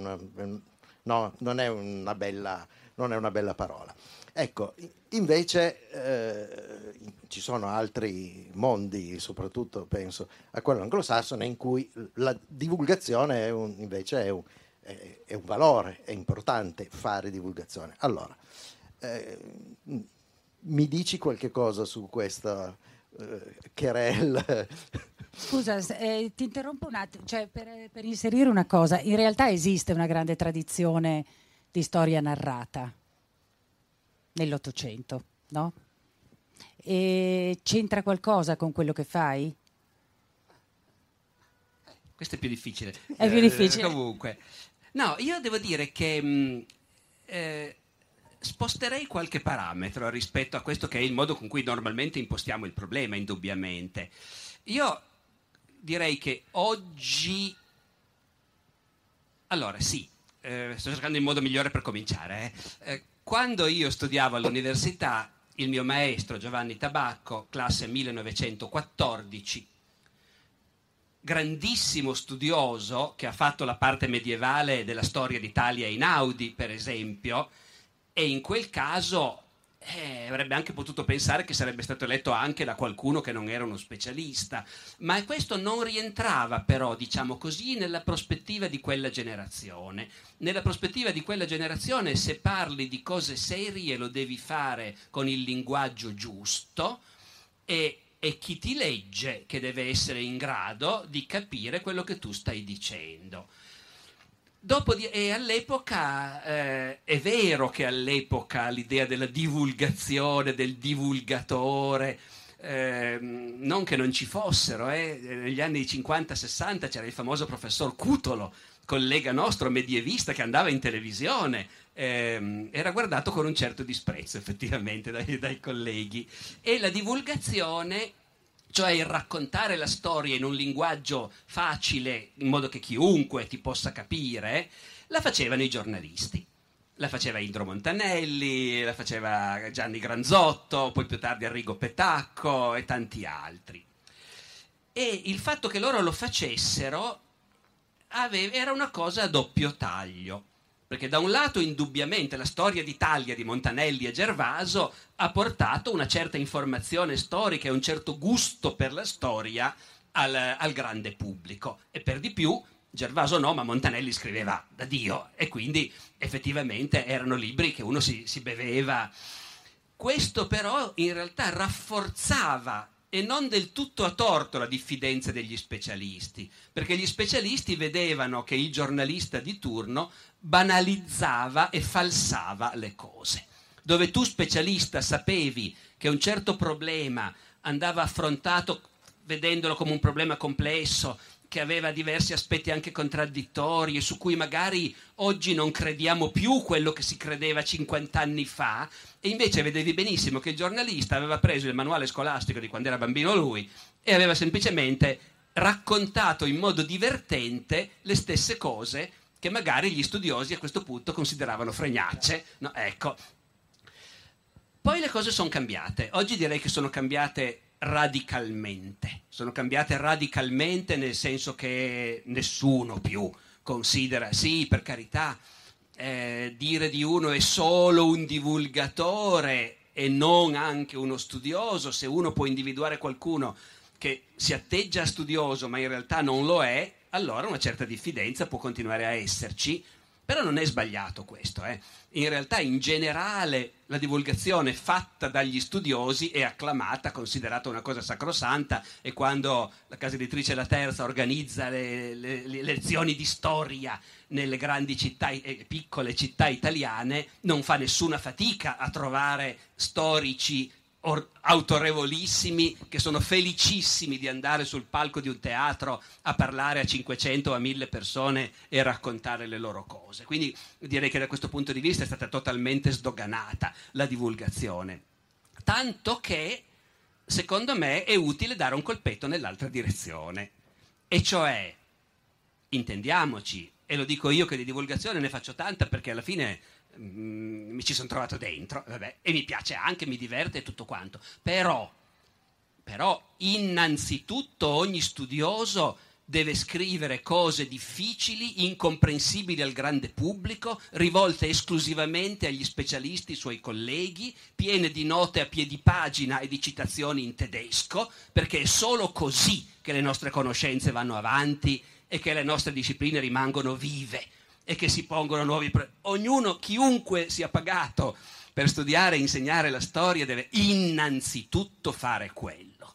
no, non è una bella parola. Ecco, invece ci sono altri mondi, soprattutto penso a quello anglosassone, in cui la divulgazione invece è un valore, è importante fare divulgazione. Allora, mi dici qualche cosa su questa querella? Scusa, ti interrompo un attimo, cioè, per inserire una cosa. In realtà esiste una grande tradizione di storia narrata nell'Ottocento, no? E c'entra qualcosa con quello che fai? Questo è più difficile. È più difficile. Comunque. No, io devo dire che... sposterei qualche parametro rispetto a questo, che è il modo con cui normalmente impostiamo il problema, indubbiamente. Io direi che oggi... Allora, sì, sto cercando il modo migliore per cominciare. Quando io studiavo all'università, il mio maestro Giovanni Tabacco, classe 1914, grandissimo studioso che ha fatto la parte medievale della storia d'Italia in Audi, per esempio, e in quel caso avrebbe anche potuto pensare che sarebbe stato letto anche da qualcuno che non era uno specialista, ma questo non rientrava però, diciamo così, nella prospettiva di quella generazione. Nella prospettiva di quella generazione, se parli di cose serie lo devi fare con il linguaggio giusto e chi ti legge che deve essere in grado di capire quello che tu stai dicendo. E all'epoca, è vero che all'epoca l'idea della divulgazione, del divulgatore, non che non ci fossero, negli anni 50-60 c'era il famoso professor Cutolo, collega nostro medievista che andava in televisione, era guardato con un certo disprezzo effettivamente dai colleghi, e la divulgazione... cioè il raccontare la storia in un linguaggio facile, in modo che chiunque ti possa capire, la facevano i giornalisti. La faceva Indro Montanelli, la faceva Gianni Granzotto, poi più tardi Arrigo Petacco e tanti altri. E il fatto che loro lo facessero era una cosa a doppio taglio, perché da un lato indubbiamente la storia d'Italia di Montanelli e Gervaso ha portato una certa informazione storica e un certo gusto per la storia al grande pubblico, e per di più Gervaso no, ma Montanelli scriveva da Dio, e quindi effettivamente erano libri che uno si beveva. Questo però in realtà rafforzava, e non del tutto a torto, la diffidenza degli specialisti, perché gli specialisti vedevano che il giornalista di turno banalizzava e falsava le cose. Dove tu specialista sapevi che un certo problema andava affrontato vedendolo come un problema complesso, che aveva diversi aspetti anche contraddittori, e su cui magari oggi non crediamo più quello che si credeva 50 anni fa, e invece vedevi benissimo che il giornalista aveva preso il manuale scolastico di quando era bambino lui e aveva semplicemente raccontato in modo divertente le stesse cose che magari gli studiosi a questo punto consideravano fregnacce, no? Ecco. Poi le cose sono cambiate. Oggi direi che sono cambiate radicalmente. Sono cambiate radicalmente nel senso che nessuno più considera, sì, per carità, dire di uno è solo un divulgatore e non anche uno studioso. Se uno può individuare qualcuno che si atteggia studioso ma in realtà non lo è, allora una certa diffidenza può continuare a esserci. Però non è sbagliato questo, eh. In realtà in generale la divulgazione fatta dagli studiosi è acclamata, considerata una cosa sacrosanta, e quando la casa editrice La Terza organizza le lezioni di storia nelle grandi città e piccole città italiane, non fa nessuna fatica a trovare storici autorevolissimi che sono felicissimi di andare sul palco di un teatro a parlare a 500 o a 1000 persone e raccontare le loro cose. Quindi direi che da questo punto di vista è stata totalmente sdoganata la divulgazione, tanto che secondo me è utile dare un colpetto nell'altra direzione, e cioè, intendiamoci, e lo dico io che di divulgazione ne faccio tanta perché alla fine mi ci sono trovato dentro, vabbè, e mi piace anche, mi diverte e tutto quanto, però innanzitutto ogni studioso deve scrivere cose difficili, incomprensibili al grande pubblico, rivolte esclusivamente agli specialisti, suoi colleghi, piene di note a piedi pagina e di citazioni in tedesco, perché è solo così che le nostre conoscenze vanno avanti e che le nostre discipline rimangono vive e che si pongono nuovi problemi. Ognuno, chiunque sia pagato per studiare e insegnare la storia, deve innanzitutto fare quello.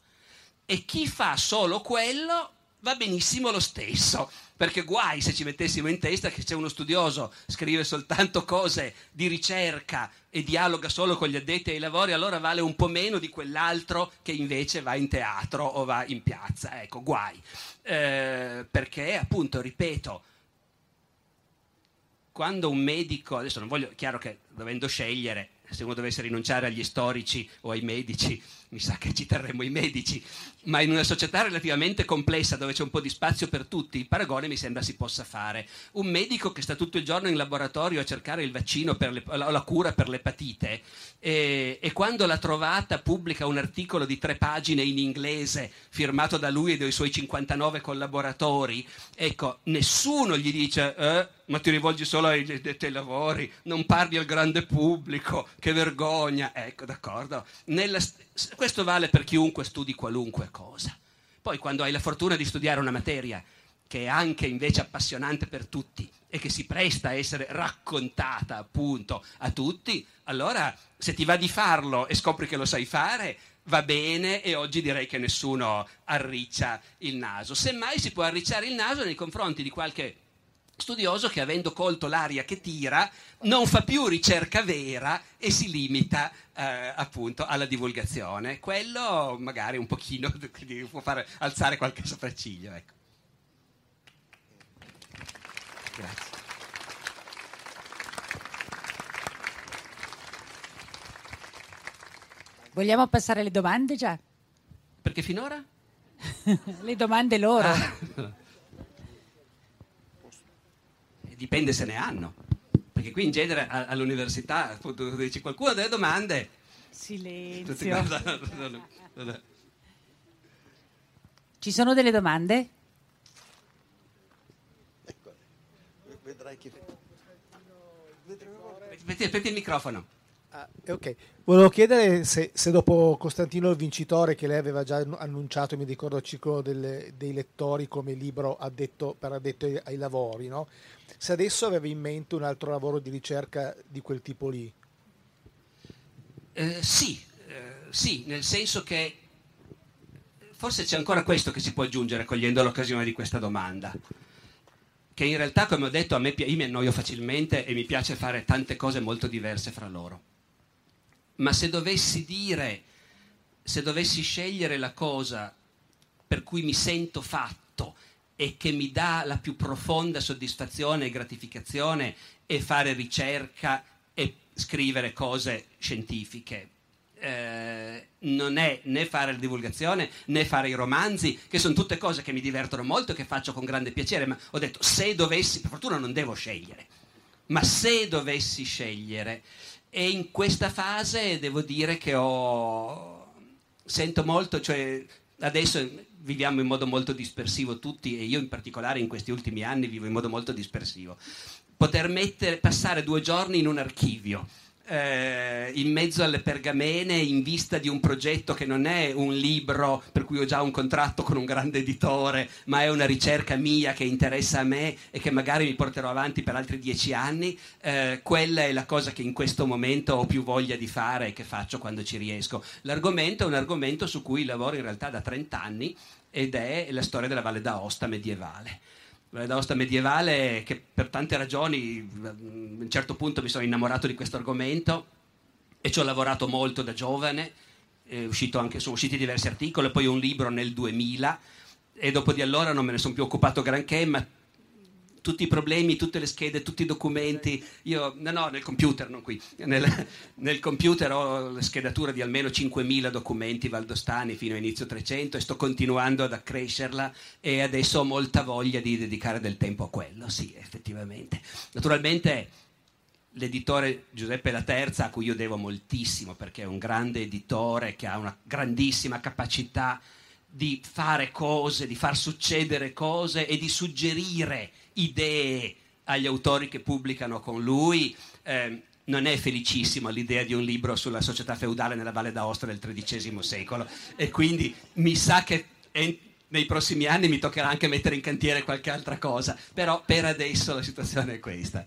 E chi fa solo quello va benissimo lo stesso, perché guai se ci mettessimo in testa che c'è uno studioso, scrive soltanto cose di ricerca e dialoga solo con gli addetti ai lavori, allora vale un po' meno di quell'altro che invece va in teatro o va in piazza. Ecco, guai. Perché appunto, ripeto, quando un medico, adesso non voglio, chiaro che dovendo scegliere, se uno dovesse rinunciare agli storici o ai medici, mi sa che ci terremmo i medici, ma in una società relativamente complessa dove c'è un po' di spazio per tutti, il paragone mi sembra si possa fare. Un medico che sta tutto il giorno in laboratorio a cercare il vaccino o la cura per l'epatite, e quando l'ha trovata pubblica un articolo di 3 pagine in inglese firmato da lui e dai suoi 59 collaboratori, ecco, nessuno gli dice ma ti rivolgi solo ai addetti ai lavori, non parli al grande pubblico, che vergogna. Ecco, d'accordo, questo vale per chiunque studi qualunque cosa. Poi quando hai la fortuna di studiare una materia che è anche invece appassionante per tutti e che si presta a essere raccontata appunto a tutti, allora se ti va di farlo e scopri che lo sai fare, va bene, e oggi direi che nessuno arriccia il naso. Semmai si può arricciare il naso nei confronti di qualche studioso che, avendo colto l'aria che tira, non fa più ricerca vera e si limita appunto alla divulgazione. Quello magari un pochino può far alzare qualche sopracciglio, ecco. Grazie. Vogliamo passare alle domande già? Perché finora? Le domande loro. Ah. Dipende se ne hanno, perché qui in genere all'università appunto dici qualcuno ha delle domande, silenzio. Ci sono delle domande? Ecco, vedrai che aspetti il microfono. Ok, volevo chiedere se dopo Costantino il Vincitore, che lei aveva già annunciato, mi ricordo, al ciclo dei lettori come libro addetto ai lavori, no? Se adesso avevi in mente un altro lavoro di ricerca di quel tipo lì. Sì, nel senso che forse c'è ancora questo che si può aggiungere cogliendo l'occasione di questa domanda, che in realtà, come ho detto, io mi annoio facilmente e mi piace fare tante cose molto diverse fra loro. Ma se dovessi scegliere la cosa per cui mi sento fatto e che mi dà la più profonda soddisfazione e gratificazione, è fare ricerca e scrivere cose scientifiche. Non è né fare la divulgazione né fare i romanzi, che sono tutte cose che mi divertono molto e che faccio con grande piacere, ma ho detto, se dovessi, per fortuna non devo scegliere, ma se dovessi scegliere, e in questa fase devo dire che sento molto, cioè adesso viviamo in modo molto dispersivo tutti, e io in particolare in questi ultimi anni vivo in modo molto dispersivo, poter passare 2 giorni in un archivio in mezzo alle pergamene, in vista di un progetto che non è un libro per cui ho già un contratto con un grande editore, ma è una ricerca mia che interessa a me e che magari mi porterò avanti per altri 10 anni, quella è la cosa che in questo momento ho più voglia di fare e che faccio quando ci riesco. L'argomento è un argomento su cui lavoro in realtà da 30 anni ed è la storia della Valle d'Aosta medievale. Valle d'Aosta medievale, che per tante ragioni a un certo punto mi sono innamorato di questo argomento e ci ho lavorato molto da giovane, sono usciti diversi articoli, poi un libro nel 2000, e dopo di allora non me ne sono più occupato granché, ma tutti i problemi, tutte le schede, tutti i documenti, io no, nel computer, non qui, nel computer ho la schedatura di almeno 5.000 documenti valdostani fino a inizio 300 e sto continuando ad accrescerla, e adesso ho molta voglia di dedicare del tempo a quello, sì, effettivamente. Naturalmente l'editore Giuseppe La Terza, a cui io devo moltissimo, perché è un grande editore che ha una grandissima capacità di fare cose, di far succedere cose e di suggerire idee agli autori che pubblicano con lui, non è felicissimo all'idea di un libro sulla società feudale nella Valle d'Aosta del XIII secolo, e quindi mi sa che nei prossimi anni mi toccherà anche mettere in cantiere qualche altra cosa, però per adesso la situazione è questa.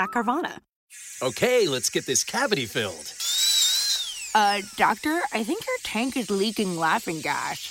at Carvana. Okay, let's get this cavity filled. Doctor, I think your tank is leaking laughing gas.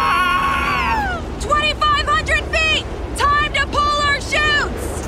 2,500 feet! Time to pull our chutes!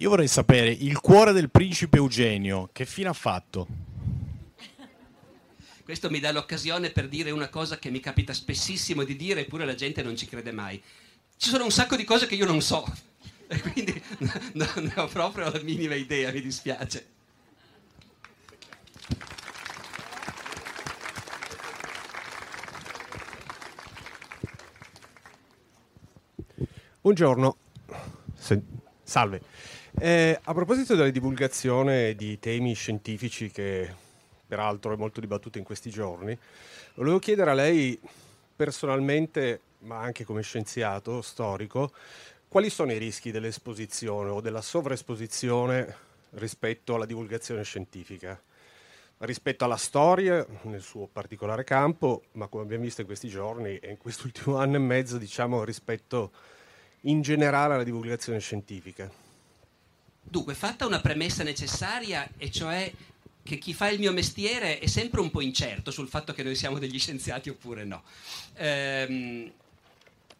Io vorrei sapere il cuore del principe Eugenio, che fine ha fatto? Questo mi dà l'occasione per dire una cosa che mi capita spessissimo di dire, eppure la gente non ci crede mai. Ci sono un sacco di cose che io non so, e quindi non ho proprio la minima idea, mi dispiace. Buongiorno. Salve. A proposito della divulgazione di temi scientifici, che peraltro è molto dibattuto in questi giorni, volevo chiedere a lei personalmente, ma anche come scienziato, storico, quali sono i rischi dell'esposizione o della sovraesposizione rispetto alla divulgazione scientifica? Rispetto alla storia, nel suo particolare campo, ma come abbiamo visto in questi giorni e in quest'ultimo anno e mezzo, diciamo, rispetto in generale alla divulgazione scientifica. Dunque, fatta una premessa necessaria, e cioè che chi fa il mio mestiere è sempre un po' incerto sul fatto che noi siamo degli scienziati oppure no.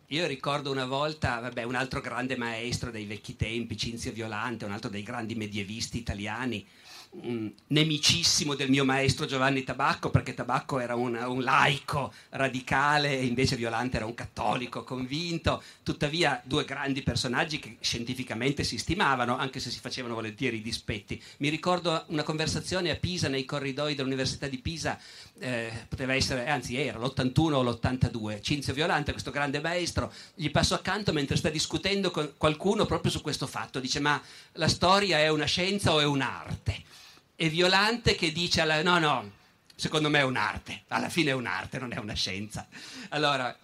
Io ricordo una volta, un altro grande maestro dei vecchi tempi, Cinzio Violante, un altro dei grandi medievisti italiani, nemicissimo del mio maestro Giovanni Tabacco, perché Tabacco era un laico radicale e invece Violante era un cattolico convinto. Tuttavia due grandi personaggi che scientificamente si stimavano, anche se si facevano volentieri i dispetti. Mi ricordo una conversazione a Pisa, nei corridoi dell'Università di Pisa, poteva essere, anzi era l'81 o l'82. Cinzio Violante, questo grande maestro, gli passò accanto mentre sta discutendo con qualcuno proprio su questo fatto. Dice: ma la storia è una scienza o è un'arte? E Violante che dice: no, secondo me è un'arte, alla fine è un'arte, non è una scienza. Allora,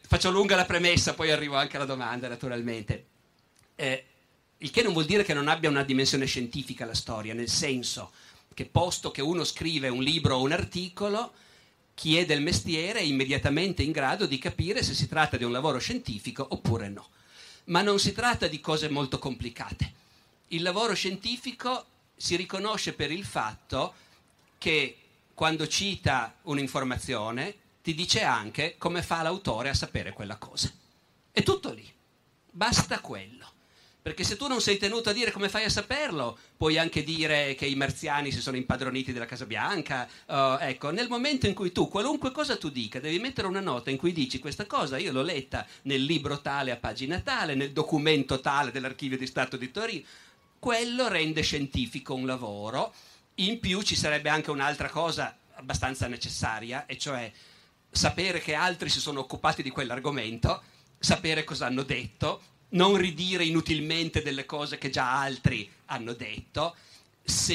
faccio lunga la premessa, poi arrivo anche alla domanda, naturalmente. Il che non vuol dire che non abbia una dimensione scientifica la storia, nel senso che posto che uno scrive un libro o un articolo, chi è del mestiere è immediatamente in grado di capire se si tratta di un lavoro scientifico oppure no. Ma non si tratta di cose molto complicate. Il lavoro scientifico si riconosce per il fatto che quando cita un'informazione ti dice anche come fa l'autore a sapere quella cosa. È tutto lì, basta quello. Perché se tu non sei tenuto a dire come fai a saperlo, puoi anche dire che i marziani si sono impadroniti della Casa Bianca. Ecco, nel momento in cui tu, qualunque cosa tu dica, devi mettere una nota in cui dici: questa cosa io l'ho letta nel libro tale a pagina tale, nel documento tale dell'Archivio di Stato di Torino. Quello rende scientifico un lavoro. In più ci sarebbe anche un'altra cosa abbastanza necessaria, e cioè sapere che altri si sono occupati di quell'argomento, sapere cosa hanno detto, non ridire inutilmente delle cose che già altri hanno detto. Se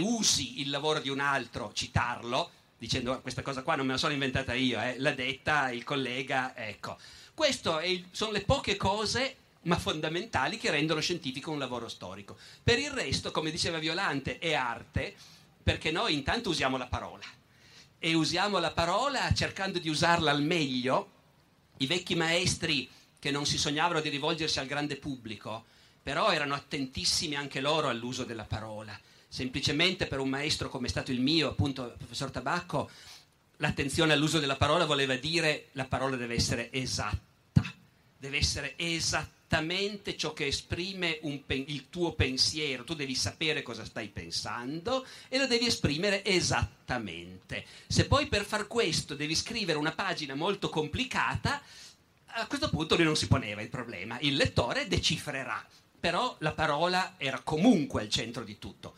usi il lavoro di un altro, citarlo, dicendo: questa cosa qua non me la sono inventata io, l'ha detta il collega, ecco. Queste sono le poche cose ma fondamentali che rendono scientifico un lavoro storico. Per il resto, come diceva Violante, è arte, perché noi intanto usiamo la parola, e usiamo la parola cercando di usarla al meglio. I vecchi maestri, che non si sognavano di rivolgersi al grande pubblico, però erano attentissimi anche loro all'uso della parola. Semplicemente, per un maestro come è stato il mio, appunto il professor Tabacco, l'attenzione all'uso della parola voleva dire: la parola deve essere esatta, deve essere esatta ciò che esprime il tuo pensiero. Tu devi sapere cosa stai pensando e lo devi esprimere esattamente. Se poi per far questo devi scrivere una pagina molto complicata, a questo punto lui non si poneva il problema, il lettore decifrerà, però la parola era comunque al centro di tutto.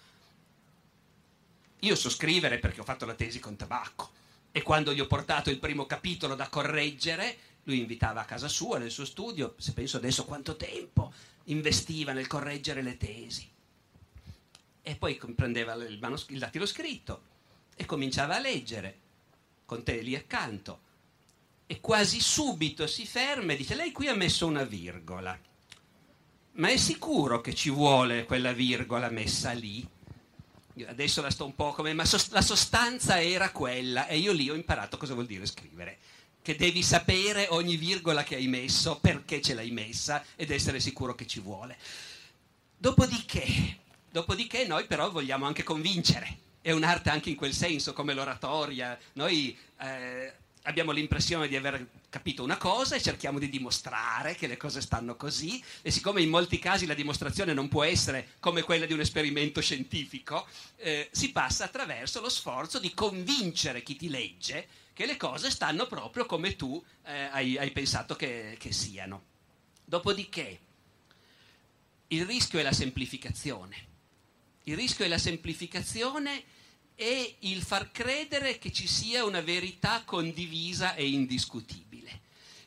Io so scrivere perché ho fatto la tesi con Tabacco, e quando gli ho portato il primo capitolo da correggere, lui invitava a casa sua, nel suo studio. Se penso adesso quanto tempo investiva nel correggere le tesi. E poi prendeva il dattilo scritto e cominciava a leggere, con te lì accanto. E quasi subito si ferma e dice: lei qui ha messo una virgola. Ma è sicuro che ci vuole quella virgola messa lì? Io adesso la sto un po' come... ma la sostanza era quella, e io lì ho imparato cosa vuol dire scrivere. Che devi sapere ogni virgola che hai messo, perché ce l'hai messa, ed essere sicuro che ci vuole. Dopodiché noi però vogliamo anche convincere. È un'arte anche in quel senso, come l'oratoria. Noi abbiamo l'impressione di aver capito una cosa e cerchiamo di dimostrare che le cose stanno così. E siccome in molti casi la dimostrazione non può essere come quella di un esperimento scientifico, si passa attraverso lo sforzo di convincere chi ti legge che le cose stanno proprio come tu hai pensato che siano. Dopodiché, il rischio è la semplificazione. Il rischio è la semplificazione e il far credere che ci sia una verità condivisa e indiscutibile.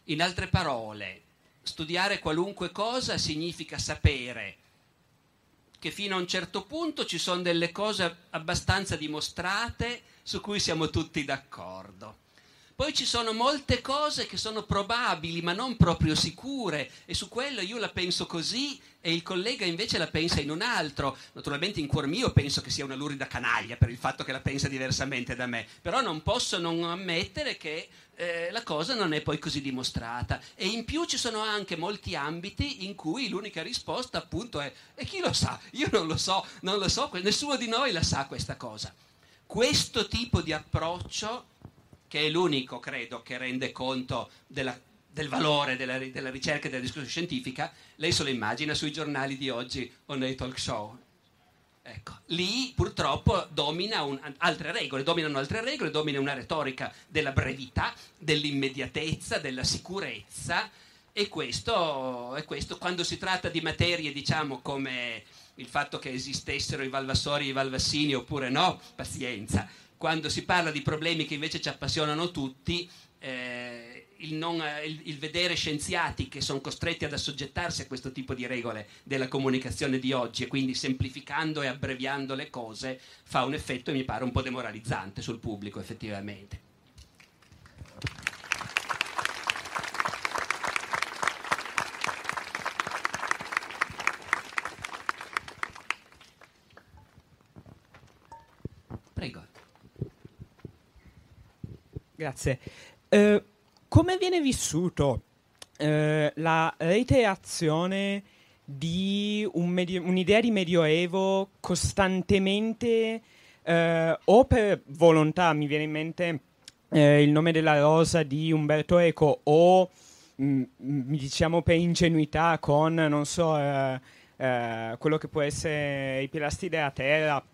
In altre parole, studiare qualunque cosa significa sapere che fino a un certo punto ci sono delle cose abbastanza dimostrate su cui siamo tutti d'accordo. Poi ci sono molte cose che sono probabili ma non proprio sicure, e su quello io la penso così e il collega invece la pensa in un altro. Naturalmente in cuor mio penso che sia una lurida canaglia per il fatto che la pensa diversamente da me, però non posso non ammettere che la cosa non è poi così dimostrata. E in più ci sono anche molti ambiti in cui l'unica risposta appunto è «e chi lo sa? Io non lo so, nessuno di noi la sa questa cosa». Questo tipo di approccio, che è l'unico, credo, che rende conto del valore della ricerca e della discussione scientifica, lei se lo immagina sui giornali di oggi o nei talk show. Ecco, lì purtroppo dominano altre regole, domina una retorica della brevità, dell'immediatezza, della sicurezza, e questo quando si tratta di materie, diciamo, come il fatto che esistessero i Valvassori e i Valvassini oppure no, pazienza. Quando si parla di problemi che invece ci appassionano tutti, il vedere scienziati che sono costretti ad assoggettarsi a questo tipo di regole della comunicazione di oggi, e quindi semplificando e abbreviando le cose, fa un effetto, mi pare, un po' demoralizzante sul pubblico, effettivamente. Grazie. Come viene vissuto la reiterazione di un'idea di Medioevo costantemente, o per volontà, mi viene in mente il Nome della Rosa di Umberto Eco, o diciamo per ingenuità con, non so, quello che può essere I pilastri della terra,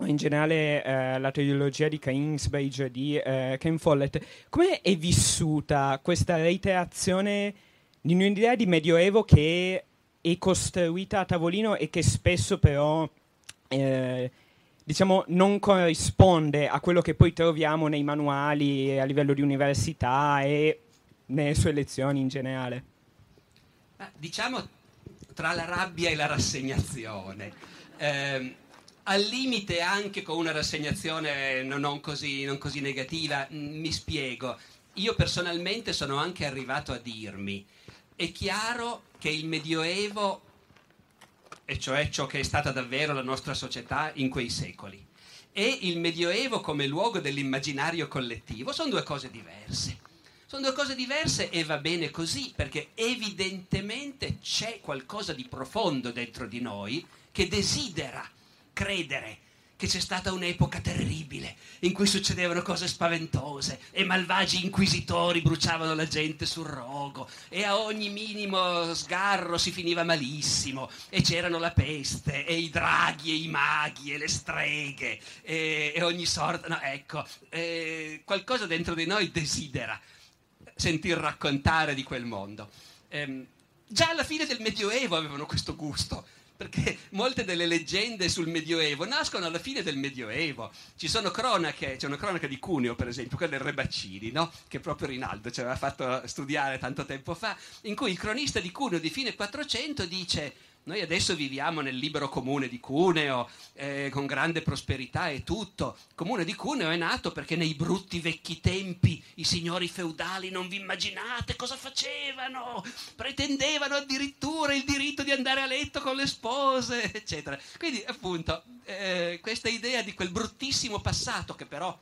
in generale la teologia di Kingsbridge di Ken Follett. Come è vissuta questa reiterazione di un'idea di Medioevo che è costruita a tavolino e che spesso però diciamo non corrisponde a quello che poi troviamo nei manuali a livello di università e nelle sue lezioni in generale? Diciamo tra la rabbia e la rassegnazione, al limite anche con una rassegnazione non così negativa. Mi spiego. Io personalmente sono anche arrivato a dirmi: è chiaro che il Medioevo, e cioè ciò che è stata davvero la nostra società in quei secoli, e il Medioevo come luogo dell'immaginario collettivo sono due cose diverse. Sono due cose diverse, e va bene così, perché evidentemente c'è qualcosa di profondo dentro di noi che desidera credere che c'è stata un'epoca terribile in cui succedevano cose spaventose e malvagi inquisitori bruciavano la gente sul rogo e a ogni minimo sgarro si finiva malissimo e c'erano la peste e i draghi e i maghi e le streghe e ogni sorta. No, ecco, qualcosa dentro di noi desidera sentir raccontare di quel mondo. Già alla fine del Medioevo avevano questo gusto, perché molte delle leggende sul Medioevo nascono alla fine del Medioevo. Ci sono cronache, c'è una cronaca di Cuneo, per esempio, quella del Re Baccini, no? Che proprio Rinaldo ci aveva fatto studiare tanto tempo fa, in cui il cronista di Cuneo di fine 400 dice: noi adesso viviamo nel libero comune di Cuneo, con grande prosperità e tutto. Il comune di Cuneo è nato perché nei brutti vecchi tempi i signori feudali, non vi immaginate cosa facevano, pretendevano addirittura il diritto di andare a letto con le spose, eccetera. Quindi appunto questa idea di quel bruttissimo passato che però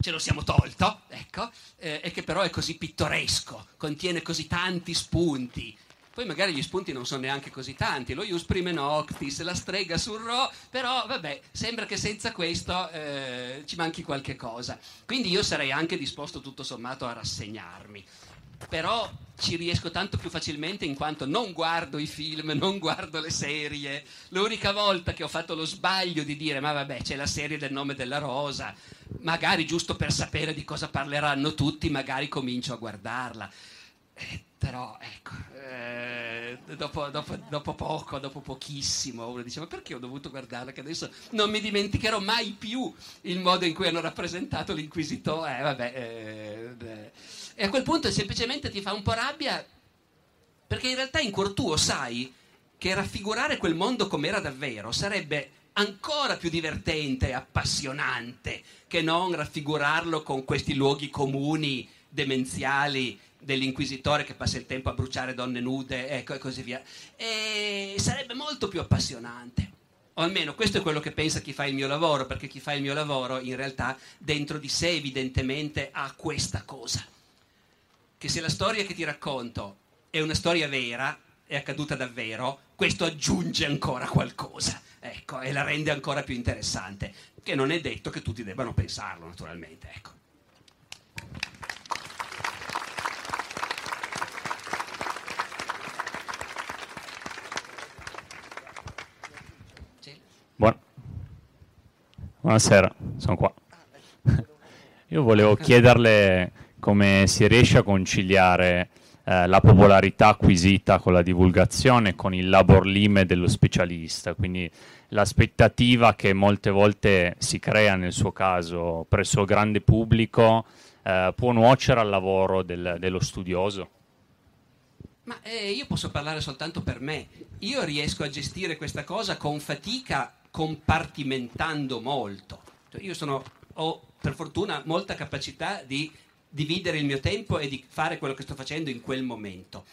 ce lo siamo tolto, ecco, e che però è così pittoresco, contiene così tanti spunti. Poi magari gli spunti non sono neanche così tanti, lo ius prime noctis, la strega sul ro, però vabbè, sembra che senza questo ci manchi qualche cosa. Quindi io sarei anche disposto tutto sommato a rassegnarmi, però ci riesco tanto più facilmente in quanto non guardo i film, non guardo le serie. L'unica volta che ho fatto lo sbaglio di dire ma vabbè, c'è la serie del Nome della Rosa, magari giusto per sapere di cosa parleranno tutti, magari comincio a guardarla. Però ecco, dopo pochissimo uno dice: ma perché ho dovuto guardarla, che adesso non mi dimenticherò mai più il modo in cui hanno rappresentato l'inquisitore, e a quel punto semplicemente ti fa un po' rabbia, perché in realtà in cuor tuo sai che raffigurare quel mondo com'era davvero sarebbe ancora più divertente e appassionante che non raffigurarlo con questi luoghi comuni, demenziali, dell'inquisitore che passa il tempo a bruciare donne nude, ecco, e così via. E sarebbe molto più appassionante. O almeno questo è quello che pensa chi fa il mio lavoro, perché chi fa il mio lavoro in realtà dentro di sé evidentemente ha questa cosa. Che se la storia che ti racconto è una storia vera, è accaduta davvero, questo aggiunge ancora qualcosa, ecco, e la rende ancora più interessante, che non è detto che tutti debbano pensarlo, naturalmente, ecco. Buonasera, sono qua. Io volevo chiederle come si riesce a conciliare la popolarità acquisita con la divulgazione, con il labor lime dello specialista, quindi l'aspettativa che molte volte si crea nel suo caso presso il grande pubblico può nuocere al lavoro dello studioso? Ma io posso parlare soltanto per me. Io riesco a gestire questa cosa con fatica, compartimentando molto. Cioè io ho per fortuna molta capacità di dividere il mio tempo e di fare quello che sto facendo in quel momento.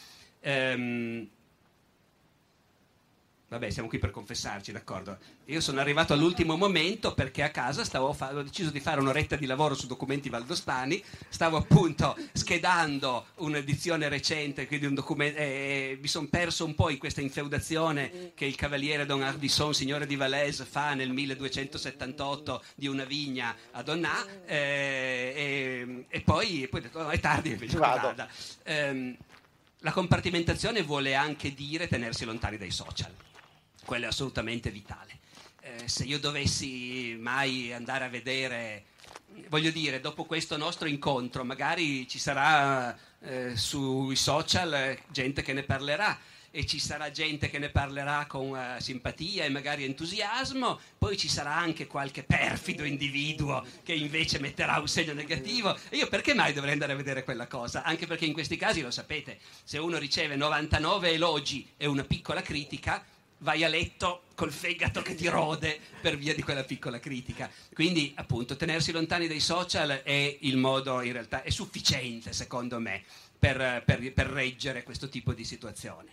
Vabbè, siamo qui per confessarci, d'accordo? Io sono arrivato all'ultimo momento perché a casa ho deciso di fare un'oretta di lavoro su documenti valdostani, stavo appunto schedando un'edizione recente, quindi un documento, mi sono perso un po' in questa infeudazione che il cavaliere Don Ardisson, signore di Valais, fa nel 1278 di una vigna a Donnà, e poi ho detto no, è tardi, invece vado. La compartimentazione vuole anche dire tenersi lontani dai social. Quello è assolutamente vitale. Se io dovessi mai andare a vedere, voglio dire, dopo questo nostro incontro magari ci sarà sui social gente che ne parlerà, e ci sarà gente che ne parlerà con simpatia e magari entusiasmo, poi ci sarà anche qualche perfido individuo che invece metterà un segno negativo, e io perché mai dovrei andare a vedere quella cosa? Anche perché in questi casi, lo sapete, se uno riceve 99 elogi e una piccola critica, vai a letto col fegato che ti rode per via di quella piccola critica. Quindi, appunto, tenersi lontani dai social è il modo, in realtà, è sufficiente, secondo me, per reggere questo tipo di situazione.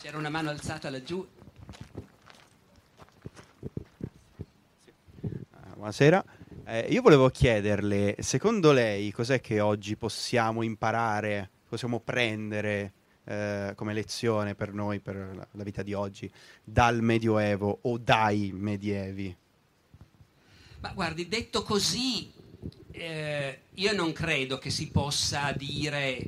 C'era una mano alzata laggiù. Buonasera. Io volevo chiederle, secondo lei cos'è che oggi possiamo imparare, possiamo prendere come lezione per noi, per la vita di oggi, dal Medioevo o dai medievi? Ma guardi, detto così, io non credo che si possa dire,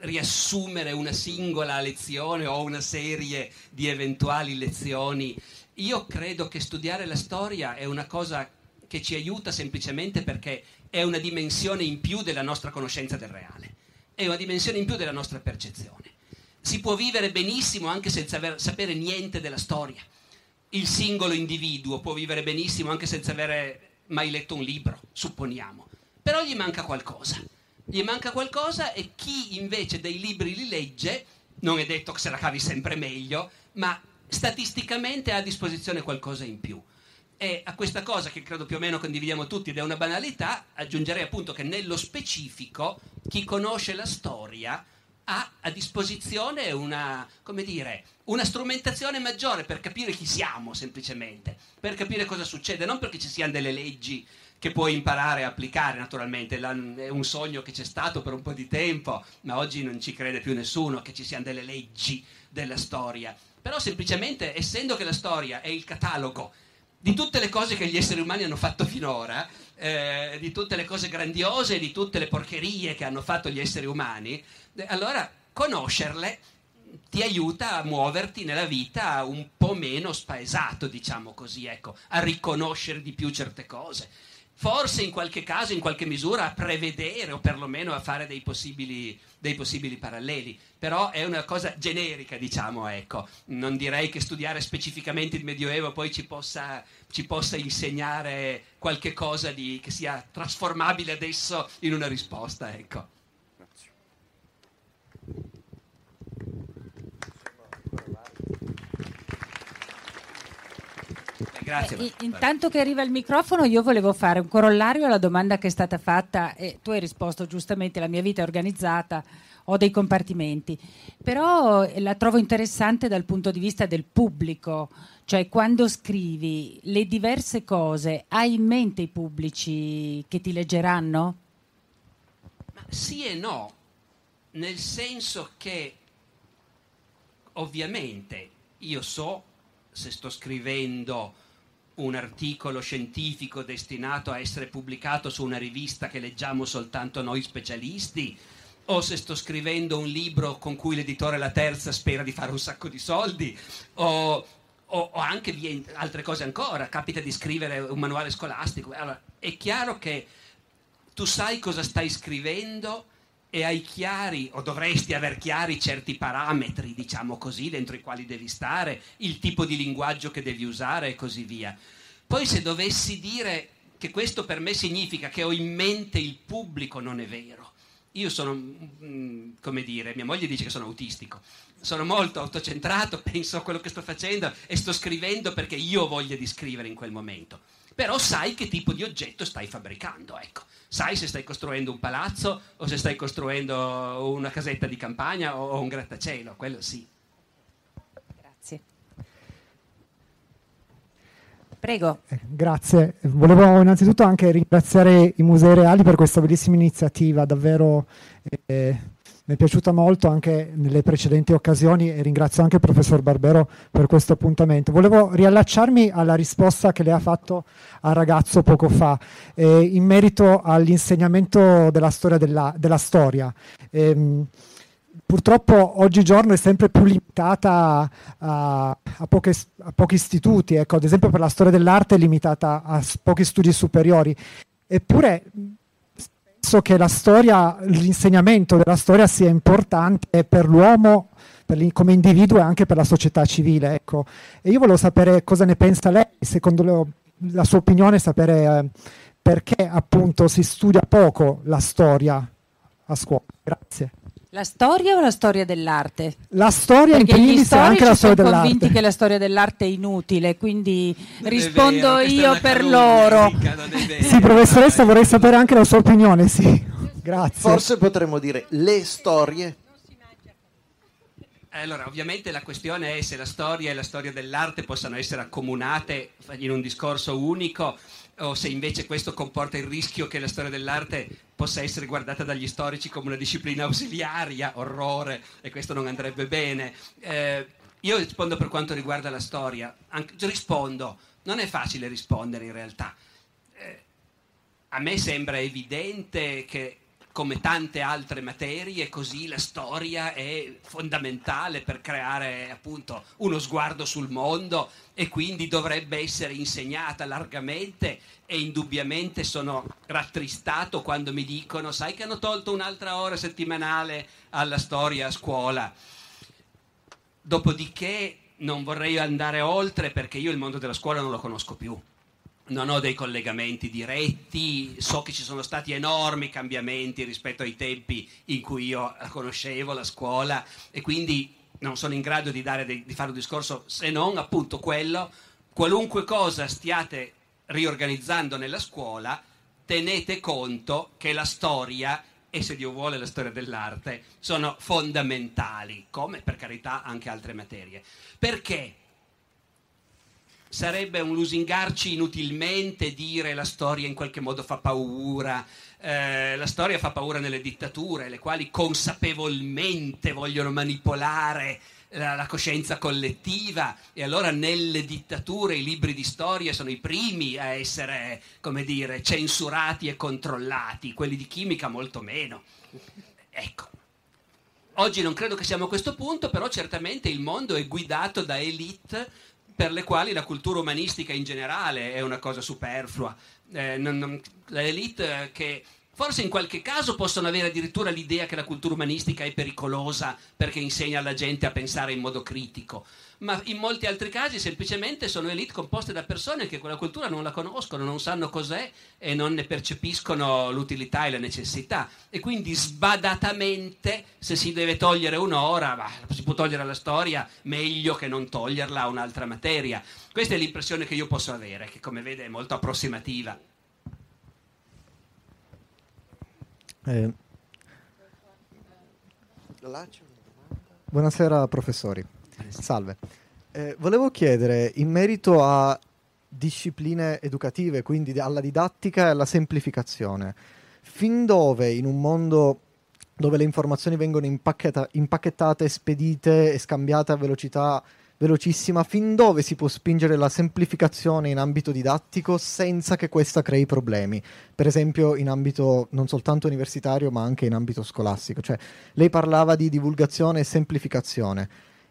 riassumere una singola lezione o una serie di eventuali lezioni. Io credo che studiare la storia è una cosa che ci aiuta semplicemente perché è una dimensione in più della nostra conoscenza del reale, è una dimensione in più della nostra percezione. Si può vivere benissimo anche senza sapere niente della storia. Il singolo individuo può vivere benissimo anche senza avere mai letto un libro, supponiamo. Però gli manca qualcosa. Gli manca qualcosa, e chi invece dei libri li legge, non è detto che se la cavi sempre meglio, ma statisticamente ha a disposizione qualcosa in più. E a questa cosa, che credo più o meno condividiamo tutti ed è una banalità, aggiungerei appunto che nello specifico chi conosce la storia ha a disposizione una, come dire, una strumentazione maggiore per capire chi siamo, semplicemente, per capire cosa succede, non perché ci siano delle leggi che puoi imparare a applicare, naturalmente, è un sogno che c'è stato per un po' di tempo, ma oggi non ci crede più nessuno che ci siano delle leggi della storia. Però semplicemente, essendo che la storia è il catalogo di tutte le cose che gli esseri umani hanno fatto finora, di tutte le cose grandiose, di tutte le porcherie che hanno fatto gli esseri umani, allora conoscerle ti aiuta a muoverti nella vita un po' meno spaesato, diciamo così, ecco, a riconoscere di più certe cose. forse in qualche caso, in qualche misura, a prevedere o perlomeno a fare dei possibili paralleli, però è una cosa generica, diciamo, ecco. Non direi che studiare specificamente il Medioevo poi ci possa insegnare qualche cosa che sia trasformabile adesso in una risposta, ecco. Grazie. Intanto che arriva il microfono, io volevo fare un corollario alla domanda che è stata fatta e tu hai risposto giustamente: la mia vita è organizzata, ho dei compartimenti, però la trovo interessante dal punto di vista del pubblico, cioè quando scrivi le diverse cose hai in mente i pubblici che ti leggeranno? Ma sì e no, nel senso che ovviamente io so, se sto scrivendo un articolo scientifico destinato a essere pubblicato su una rivista che leggiamo soltanto noi specialisti, o se sto scrivendo un libro con cui l'editore La Terza spera di fare un sacco di soldi, o anche altre cose ancora, capita di scrivere un manuale scolastico. Allora, è chiaro che tu sai cosa stai scrivendo e hai chiari, o dovresti aver chiari, certi parametri, diciamo così, dentro i quali devi stare, il tipo di linguaggio che devi usare e così via. Poi se dovessi dire che questo per me significa che ho in mente il pubblico, non è vero. Io sono, come dire, mia moglie dice che sono autistico, sono molto autocentrato, penso a quello che sto facendo e sto scrivendo perché io ho voglia di scrivere in quel momento. Però sai che tipo di oggetto stai fabbricando, ecco. Sai se stai costruendo un palazzo o se stai costruendo una casetta di campagna o un grattacielo, quello sì. Grazie. Prego. Grazie. Volevo innanzitutto anche ringraziare i Musei Reali per questa bellissima iniziativa, davvero mi è piaciuta molto anche nelle precedenti occasioni, e ringrazio anche il professor Barbero per questo appuntamento. Volevo riallacciarmi alla risposta che lei ha fatto al ragazzo poco fa, in merito all'insegnamento della storia. Purtroppo oggigiorno è sempre più limitata a pochi istituti, ecco, ad esempio per la storia dell'arte è limitata a pochi studi superiori, eppure penso che la storia, l'insegnamento della storia sia importante per l'uomo, come individuo, e anche per la società civile, ecco. E io volevo sapere cosa ne pensa lei, secondo la sua opinione, sapere perché appunto si studia poco la storia a scuola. Grazie. La storia o la storia dell'arte? La storia, perché in primis, anche la storia dell'arte. Sono convinti che la storia dell'arte è inutile, quindi non rispondo vero, io per loro. Sì, professoressa, vorrei sapere anche la sua opinione, sì. Grazie. Forse potremmo dire le storie. Allora, ovviamente la questione è se la storia e la storia dell'arte possano essere accomunate in un discorso unico, o se invece questo comporta il rischio che la storia dell'arte possa essere guardata dagli storici come una disciplina ausiliaria, orrore, e questo non andrebbe bene. Io rispondo per quanto riguarda la storia, non è facile rispondere in realtà. A me sembra evidente che, come tante altre materie, così la storia è fondamentale per creare appunto uno sguardo sul mondo e quindi dovrebbe essere insegnata largamente, e indubbiamente sono rattristato quando mi dicono: sai che hanno tolto un'altra ora settimanale alla storia a scuola. Dopodiché non vorrei andare oltre, perché io il mondo della scuola non lo conosco più. Non ho dei collegamenti diretti, so che ci sono stati enormi cambiamenti rispetto ai tempi in cui io la conoscevo, la scuola, e quindi non sono in grado di fare un discorso, se non appunto quello: qualunque cosa stiate riorganizzando nella scuola, tenete conto che la storia, e se Dio vuole la storia dell'arte, sono fondamentali, come per carità anche altre materie. Perché? Sarebbe un lusingarci inutilmente dire la storia in qualche modo fa paura. La storia fa paura nelle dittature, le quali consapevolmente vogliono manipolare la coscienza collettiva, e allora nelle dittature i libri di storia sono i primi a essere, come dire, censurati e controllati, quelli di chimica molto meno. Ecco. Oggi non credo che siamo a questo punto, però certamente il mondo è guidato da elite per le quali la cultura umanistica in generale è una cosa superflua. L'elite che forse in qualche caso possono avere addirittura l'idea che la cultura umanistica è pericolosa perché insegna alla gente a pensare in modo critico, ma in molti altri casi semplicemente sono elite composte da persone che quella cultura non la conoscono, non sanno cos'è e non ne percepiscono l'utilità e la necessità, e quindi sbadatamente, se si deve togliere un'ora, si può togliere la storia, meglio che non toglierla a un'altra materia. Questa è l'impressione che io posso avere, che come vede è molto approssimativa. Buonasera professori, salve. Volevo chiedere in merito a discipline educative, quindi alla didattica e alla semplificazione, fin dove in un mondo dove le informazioni vengono impacchettate, spedite e scambiate a velocità velocissima, fin dove si può spingere la semplificazione in ambito didattico senza che questa crei problemi, per esempio in ambito non soltanto universitario ma anche in ambito scolastico? Cioè, lei parlava di divulgazione e semplificazione.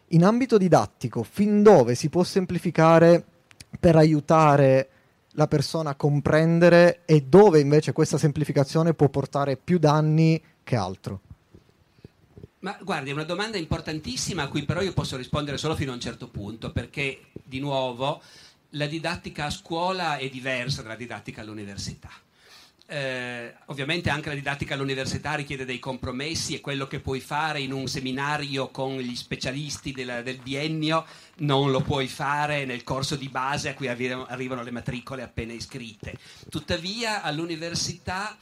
In ambito didattico, fin dove si può semplificare per aiutare la persona a comprendere, e dove invece questa semplificazione può portare più danni che altro? Ma guardi, è una domanda importantissima a cui però io posso rispondere solo fino a un certo punto, perché di nuovo la didattica a scuola è diversa dalla didattica all'università. Ovviamente anche la didattica all'università richiede dei compromessi, e quello che puoi fare in un seminario con gli specialisti del biennio non lo puoi fare nel corso di base a cui arrivano le matricole appena iscritte. Tuttavia all'università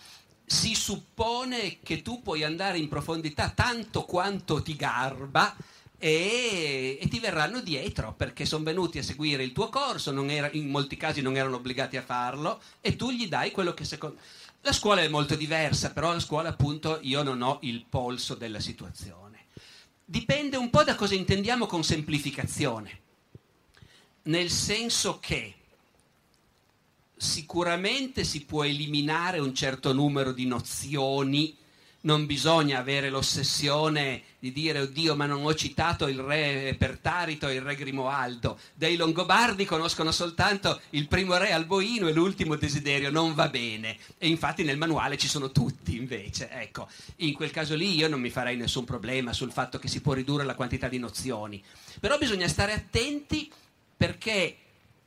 si suppone che tu puoi andare in profondità tanto quanto ti garba, e ti verranno dietro perché sono venuti a seguire il tuo corso, in molti casi non erano obbligati a farlo, e tu gli dai quello che secondo... La scuola è molto diversa, però la scuola appunto io non ho il polso della situazione. Dipende un po' da cosa intendiamo con semplificazione, nel senso che sicuramente si può eliminare un certo numero di nozioni, non bisogna avere l'ossessione di dire oddio ma non ho citato il re Pertarito e il re Grimoaldo. Dei Longobardi conoscono soltanto il primo re Alboino e l'ultimo Desiderio, non va bene, e infatti nel manuale ci sono tutti invece. Ecco, in quel caso lì io non mi farei nessun problema sul fatto che si può ridurre la quantità di nozioni, però bisogna stare attenti perché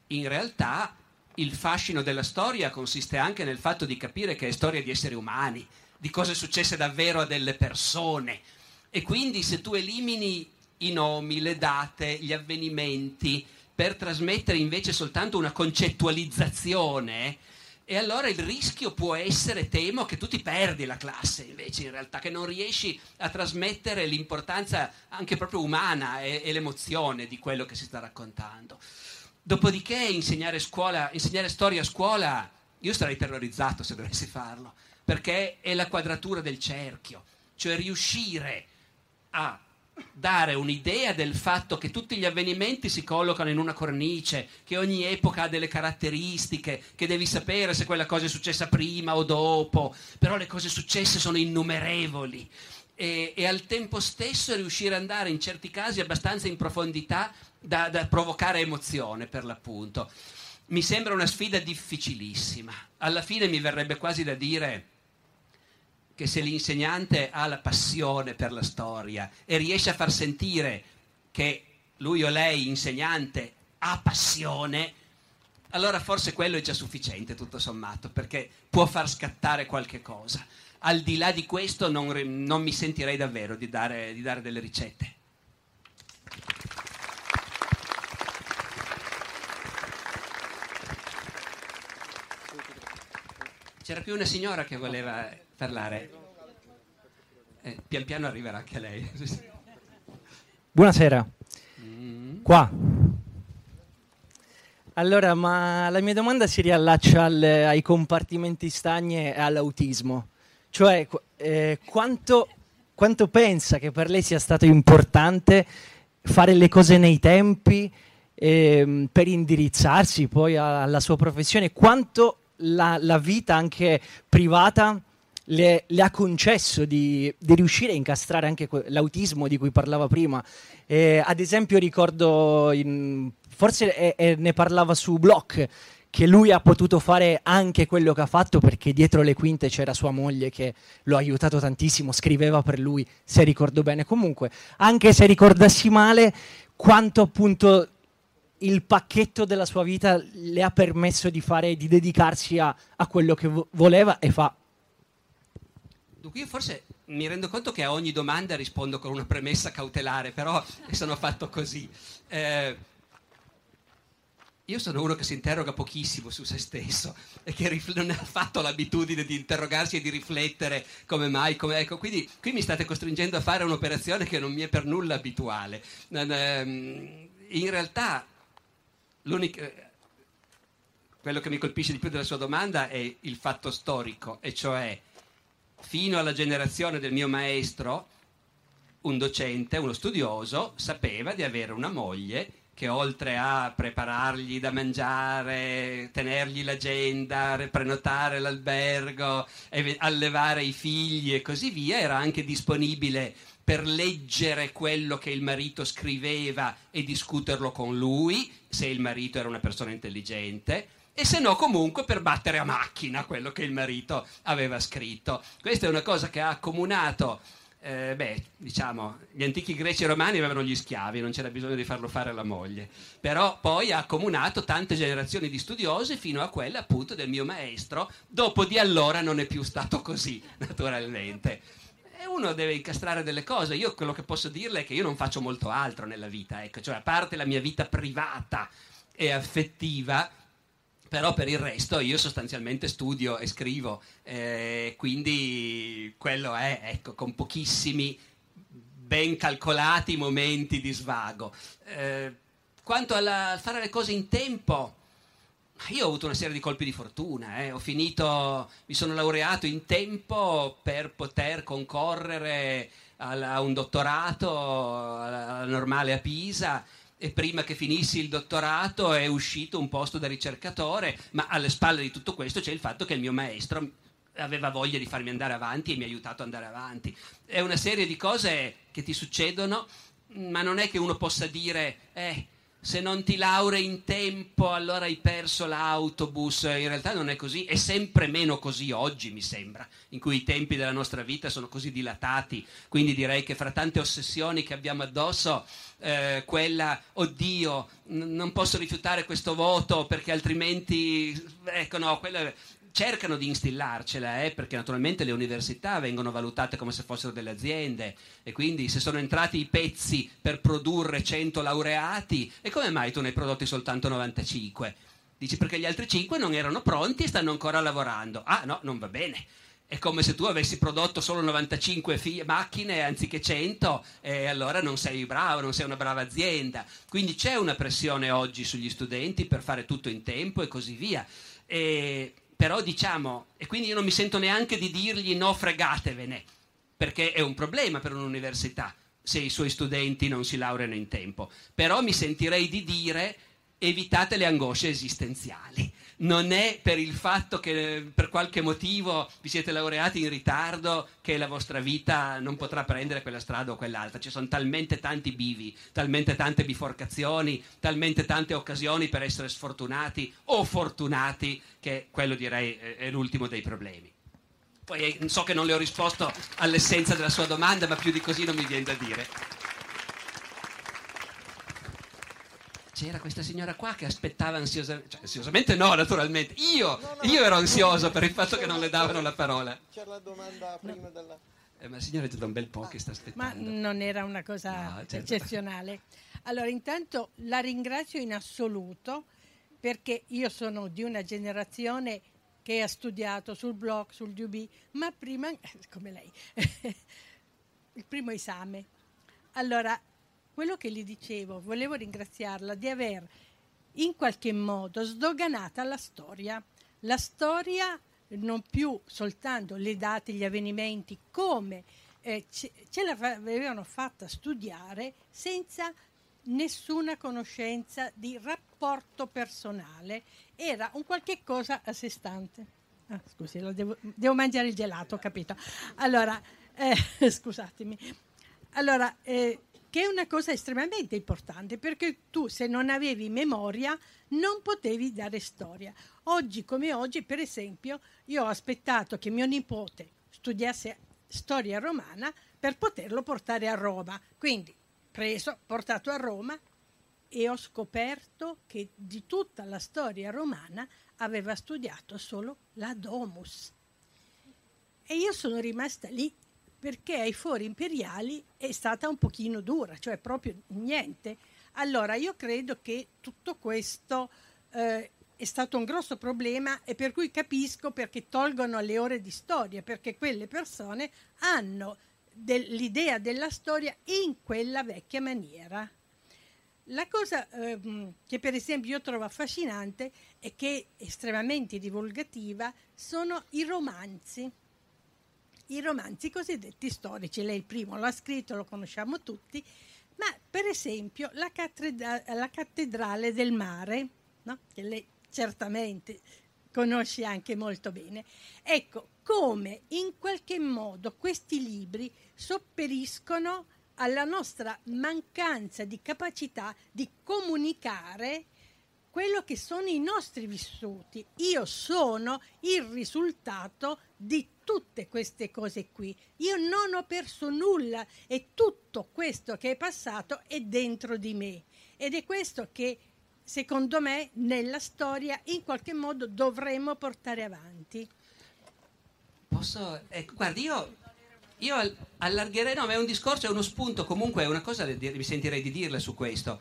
in realtà il fascino della storia consiste anche nel fatto di capire che è storia di esseri umani, di cose successe davvero a delle persone, e quindi se tu elimini i nomi, le date, gli avvenimenti per trasmettere invece soltanto una concettualizzazione, e allora il rischio può essere, temo, che tu ti perdi la classe invece in realtà, che non riesci a trasmettere l'importanza anche proprio umana e l'emozione di quello che si sta raccontando. Dopodiché insegnare storia a scuola, io sarei terrorizzato se dovessi farlo, perché è la quadratura del cerchio, cioè riuscire a dare un'idea del fatto che tutti gli avvenimenti si collocano in una cornice, che ogni epoca ha delle caratteristiche, che devi sapere se quella cosa è successa prima o dopo, però le cose successe sono innumerevoli. E al tempo stesso riuscire ad andare in certi casi abbastanza in profondità da provocare emozione, per l'appunto. Mi sembra una sfida difficilissima. Alla fine mi verrebbe quasi da dire che se l'insegnante ha la passione per la storia e riesce a far sentire che lui o lei, insegnante, ha passione, allora forse quello è già sufficiente tutto sommato, perché può far scattare qualche cosa. Al di là di questo non mi sentirei davvero di dare delle ricette. C'era più una signora che voleva parlare. Pian piano arriverà anche lei. Buonasera. Qua. Allora, ma la mia domanda si riallaccia ai compartimenti stagni e all'autismo. Cioè, quanto pensa che per lei sia stato importante fare le cose nei tempi per indirizzarsi poi alla sua professione? Quanto la vita anche privata le ha concesso di riuscire a incastrare anche l'autismo di cui parlava prima. Ad esempio ricordo, forse ne parlava su Bloch, che lui ha potuto fare anche quello che ha fatto perché dietro le quinte c'era sua moglie che lo ha aiutato tantissimo, scriveva per lui, se ricordo bene. Comunque, anche se ricordassi male, quanto appunto il pacchetto della sua vita le ha permesso di fare, di dedicarsi a quello che voleva e fa. Dunque io forse mi rendo conto che a ogni domanda rispondo con una premessa cautelare, però sono fatto così. Io sono uno che si interroga pochissimo su se stesso e che non ha fatto l'abitudine di interrogarsi e di riflettere come mai. Ecco, quindi qui mi state costringendo a fare un'operazione che non mi è per nulla abituale. In realtà quello che mi colpisce di più della sua domanda è il fatto storico, e cioè fino alla generazione del mio maestro, un docente, uno studioso, sapeva di avere una moglie che oltre a preparargli da mangiare, tenergli l'agenda, prenotare l'albergo, allevare i figli e così via, era anche disponibile per leggere quello che il marito scriveva e discuterlo con lui, se il marito era una persona intelligente, e se no comunque per battere a macchina quello che il marito aveva scritto. Questa è una cosa che ha accomunato... diciamo, gli antichi greci e romani avevano gli schiavi, non c'era bisogno di farlo fare alla moglie, però poi ha accomunato tante generazioni di studiosi fino a quella appunto del mio maestro. Dopo di allora non è più stato così, naturalmente, e uno deve incastrare delle cose. Io quello che posso dirle è che io non faccio molto altro nella vita, ecco, cioè a parte la mia vita privata e affettiva, però per il resto io sostanzialmente studio e scrivo, quindi quello è, ecco, con pochissimi ben calcolati momenti di svago. Quanto al fare le cose in tempo, io ho avuto una serie di colpi di fortuna, mi sono laureato in tempo per poter concorrere a un dottorato alla Normale a Pisa, e prima che finissi il dottorato è uscito un posto da ricercatore, ma alle spalle di tutto questo c'è il fatto che il mio maestro aveva voglia di farmi andare avanti e mi ha aiutato ad andare avanti. È una serie di cose che ti succedono, ma non è che uno possa dire se non ti laurei in tempo allora hai perso l'autobus. In realtà non è così, è sempre meno così oggi, mi sembra, in cui i tempi della nostra vita sono così dilatati. Quindi direi che fra tante ossessioni che abbiamo addosso, quella, oddio, non posso rifiutare questo voto perché altrimenti, ecco, no, quella... cercano di instillarcela, perché naturalmente le università vengono valutate come se fossero delle aziende, e quindi se sono entrati i pezzi per produrre 100 laureati, e come mai tu ne hai prodotti soltanto 95? Dici perché gli altri 5 non erano pronti e stanno ancora lavorando. Ah no, non va bene. È come se tu avessi prodotto solo 95 macchine anziché 100, e allora non sei bravo, non sei una brava azienda. Quindi c'è una pressione oggi sugli studenti per fare tutto in tempo e così via. Però diciamo, e quindi io non mi sento neanche di dirgli no, fregatevene, perché è un problema per un'università se i suoi studenti non si laureano in tempo. Però mi sentirei di dire evitate le angosce esistenziali. Non è per il fatto che per qualche motivo vi siete laureati in ritardo che la vostra vita non potrà prendere quella strada o quell'altra. Ci sono talmente tanti bivi, talmente tante biforcazioni, talmente tante occasioni per essere sfortunati o fortunati, che quello direi è l'ultimo dei problemi. Poi so che non le ho risposto all'essenza della sua domanda, ma più di così non mi viene da dire. C'era questa signora qua che aspettava ansiosamente, cioè ansiosamente no, naturalmente, io ero ansioso per il fatto che non le davano la parola. C'era la domanda prima della... ma la signora è già da un bel po' che sta aspettando. Ma non era una cosa eccezionale. Allora, intanto la ringrazio in assoluto, perché io sono di una generazione che ha studiato sul blog, sul DUB, ma prima, come lei, il primo esame. Allora, quello che gli dicevo, volevo ringraziarla di aver in qualche modo sdoganata la storia non più soltanto le date, gli avvenimenti, come ce l'avevano fatta studiare senza nessuna conoscenza di rapporto personale, era un qualche cosa a sé stante. Ah, scusi, devo mangiare il gelato, ho capito. Allora, scusatemi. Allora, che è una cosa estremamente importante, perché tu, se non avevi memoria, non potevi dare storia. Oggi come oggi, per esempio, io ho aspettato che mio nipote studiasse storia romana per poterlo portare a Roma. Quindi, preso, portato a Roma, e ho scoperto che di tutta la storia romana aveva studiato solo la Domus. E io sono rimasta lì, perché ai fori imperiali è stata un pochino dura, cioè proprio niente. Allora io credo che tutto questo è stato un grosso problema, e per cui capisco perché tolgono le ore di storia, perché quelle persone hanno l'idea della storia in quella vecchia maniera. La cosa che per esempio io trovo affascinante e che è estremamente divulgativa sono i romanzi. I romanzi cosiddetti storici. Lei il primo l'ha scritto, lo conosciamo tutti, ma per esempio la Cattedrale del Mare, no? Che lei certamente conosce anche molto bene. Ecco, come in qualche modo questi libri sopperiscono alla nostra mancanza di capacità di comunicare quello che sono i nostri vissuti. Io sono il risultato di tutte queste cose qui. Io non ho perso nulla e tutto questo che è passato è dentro di me. Ed è questo che, secondo me, nella storia in qualche modo dovremmo portare avanti. Posso? Guardi, io allargherei, no, ma è un discorso, è uno spunto, comunque è una cosa, mi sentirei di dirla su questo.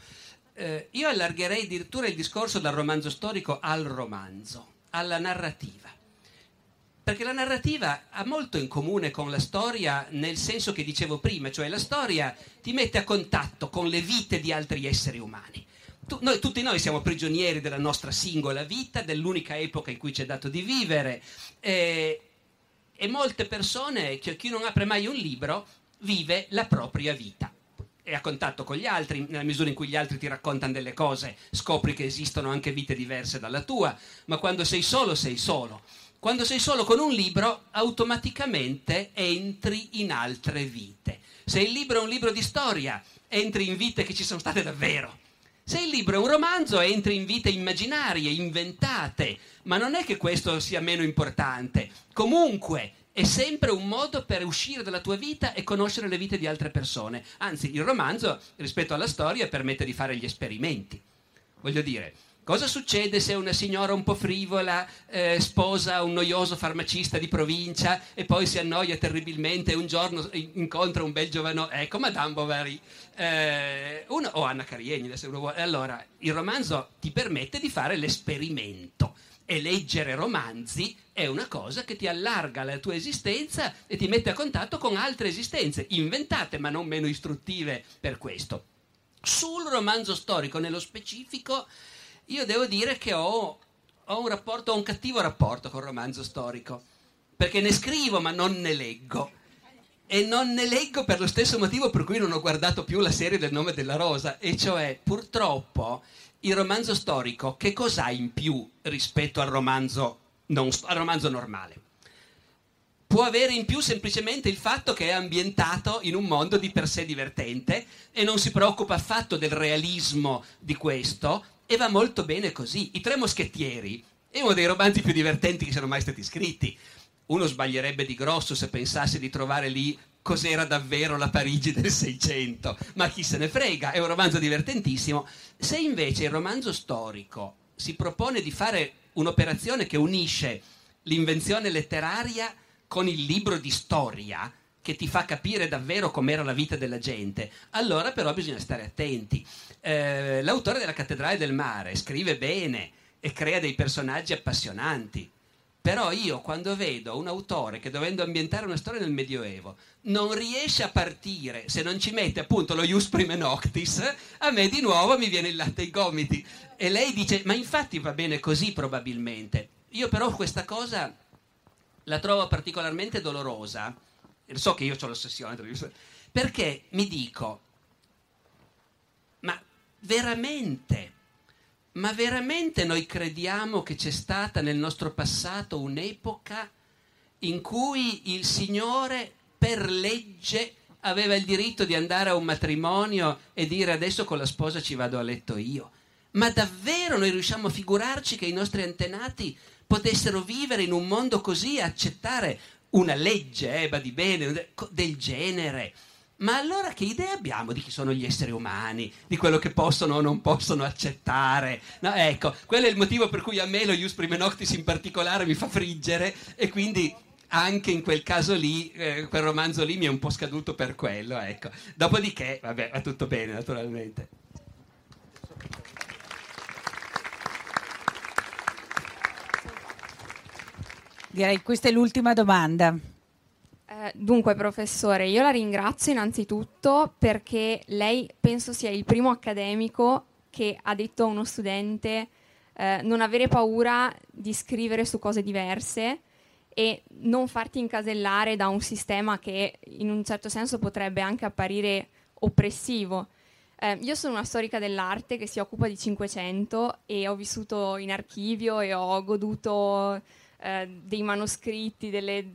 Io allargherei addirittura il discorso dal romanzo storico al romanzo, alla narrativa, perché la narrativa ha molto in comune con la storia nel senso che dicevo prima, cioè la storia ti mette a contatto con le vite di altri esseri umani. Tutti noi siamo prigionieri della nostra singola vita, dell'unica epoca in cui ci è dato di vivere, e molte persone, chi non apre mai un libro, vive la propria vita. È a contatto con gli altri, nella misura in cui gli altri ti raccontano delle cose, scopri che esistono anche vite diverse dalla tua, ma quando sei solo, sei solo. Quando sei solo con un libro, automaticamente entri in altre vite. Se il libro è un libro di storia, entri in vite che ci sono state davvero. Se il libro è un romanzo, entri in vite immaginarie, inventate, ma non è che questo sia meno importante. Comunque è sempre un modo per uscire dalla tua vita e conoscere le vite di altre persone. Anzi, il romanzo, rispetto alla storia, permette di fare gli esperimenti. Voglio dire, cosa succede se una signora un po' frivola sposa un noioso farmacista di provincia e poi si annoia terribilmente e un giorno incontra un bel giovano, ecco, Madame Bovary, o Anna Karenina, se uno vuole. Allora, il romanzo ti permette di fare l'esperimento, e leggere romanzi è una cosa che ti allarga la tua esistenza e ti mette a contatto con altre esistenze, inventate ma non meno istruttive per questo. Sul romanzo storico, nello specifico, io devo dire che ho un cattivo rapporto col romanzo storico, perché ne scrivo ma non ne leggo, e non ne leggo per lo stesso motivo per cui non ho guardato più la serie del Nome della Rosa, e cioè, purtroppo, il romanzo storico che cos'ha in più rispetto al romanzo normale? Può avere in più semplicemente il fatto che è ambientato in un mondo di per sé divertente e non si preoccupa affatto del realismo di questo, e va molto bene così. I Tre Moschettieri è uno dei romanzi più divertenti che siano mai stati scritti. Uno sbaglierebbe di grosso se pensasse di trovare lì cos'era davvero la Parigi del Seicento, ma chi se ne frega, è un romanzo divertentissimo. Se invece il romanzo storico si propone di fare un'operazione che unisce l'invenzione letteraria con il libro di storia, che ti fa capire davvero com'era la vita della gente, allora però bisogna stare attenti. L'autore della Cattedrale del Mare scrive bene e crea dei personaggi appassionanti, però io quando vedo un autore che, dovendo ambientare una storia nel Medioevo, non riesce a partire se non ci mette appunto lo ius prime noctis, a me di nuovo mi viene il latte ai gomiti. E lei dice, ma infatti va bene così probabilmente. Io però questa cosa la trovo particolarmente dolorosa, so che io ho l'ossessione, perché mi dico, ma veramente Ma veramente noi crediamo che c'è stata nel nostro passato un'epoca in cui il Signore per legge aveva il diritto di andare a un matrimonio e dire adesso con la sposa ci vado a letto io? Ma davvero noi riusciamo a figurarci che i nostri antenati potessero vivere in un mondo così, accettare una legge, badi bene, del genere? Ma allora che idea abbiamo di chi sono gli esseri umani, di quello che possono o non possono accettare? No, ecco, quello è il motivo per cui a me lo Ius Prime Noctis in particolare mi fa friggere, e quindi anche in quel caso lì, quel romanzo lì mi è un po' scaduto per quello, ecco. Dopodiché, vabbè, va tutto bene naturalmente. Direi che questa è l'ultima domanda. Dunque professore, io la ringrazio innanzitutto perché lei penso sia il primo accademico che ha detto a uno studente non avere paura di scrivere su cose diverse e non farti incasellare da un sistema che in un certo senso potrebbe anche apparire oppressivo. Io sono una storica dell'arte che si occupa di Cinquecento e ho vissuto in archivio e ho goduto dei manoscritti, delle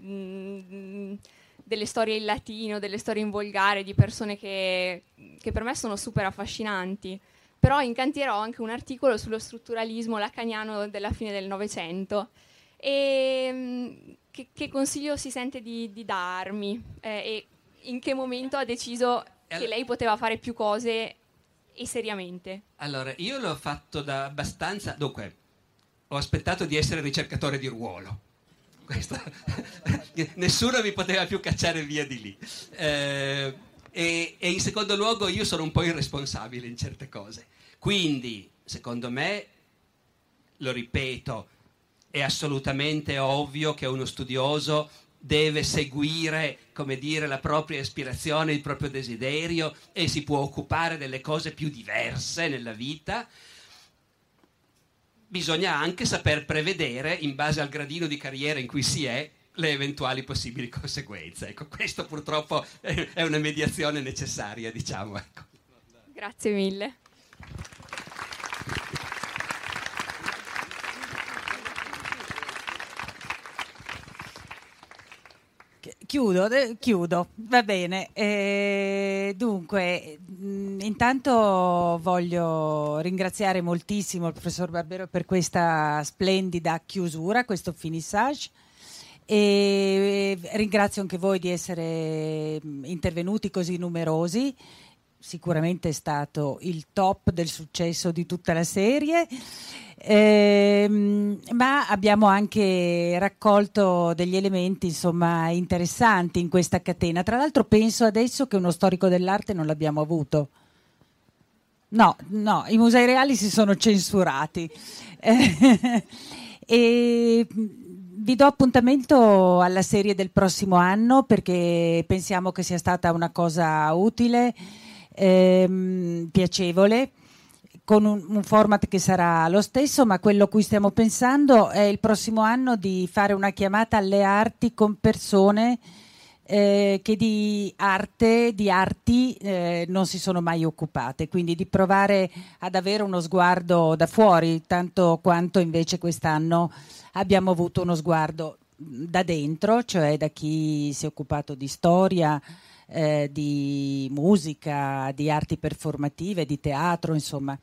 storie in latino, delle storie in volgare di persone che per me sono super affascinanti. Però in cantiere ho anche un articolo sullo strutturalismo lacaniano della fine del Novecento, e che consiglio si sente di darmi, e in che momento ha deciso che lei poteva fare più cose e seriamente? Allora, io l'ho fatto da abbastanza, dunque ho aspettato di essere ricercatore di ruolo. Questo, nessuno mi poteva più cacciare via di lì. E in secondo luogo io sono un po' irresponsabile in certe cose. Quindi, secondo me, lo ripeto, è assolutamente ovvio che uno studioso deve seguire, come dire, la propria ispirazione, il proprio desiderio, e si può occupare delle cose più diverse nella vita. Bisogna anche saper prevedere, in base al gradino di carriera in cui si è, le eventuali possibili conseguenze. Ecco, questo purtroppo è una mediazione necessaria, diciamo. Ecco. Grazie mille. Chiudo, va bene. Dunque, intanto voglio ringraziare moltissimo il professor Barbero per questa splendida chiusura, questo finissage, e ringrazio anche voi di essere intervenuti così numerosi. Sicuramente è stato il top del successo di tutta la serie, ma abbiamo anche raccolto degli elementi, insomma, interessanti in questa catena. Tra l'altro penso adesso che uno storico dell'arte non l'abbiamo avuto. No, i musei reali si sono censurati. E vi do appuntamento alla serie del prossimo anno, perché pensiamo che sia stata una cosa utile, piacevole, con un format che sarà lo stesso, ma quello a cui stiamo pensando è il prossimo anno di fare una chiamata alle arti con persone che di arti non si sono mai occupate, quindi di provare ad avere uno sguardo da fuori, tanto quanto invece quest'anno abbiamo avuto uno sguardo da dentro, cioè da chi si è occupato di storia, di musica, di arti performative, di teatro, insomma.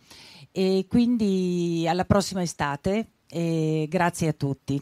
E quindi alla prossima estate, e grazie a tutti.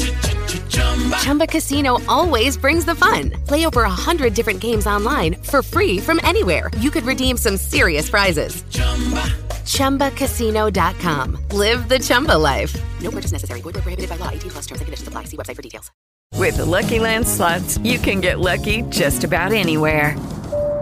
Chumba Casino always brings the fun. Play over 100 different games online for free from anywhere. You could redeem some serious prizes. ChumbaCasino.com. Live the Chumba life. No purchase necessary. Void where prohibited by law. 18+ terms and conditions apply. See website for details. With the Lucky Land Slots, you can get lucky just about anywhere.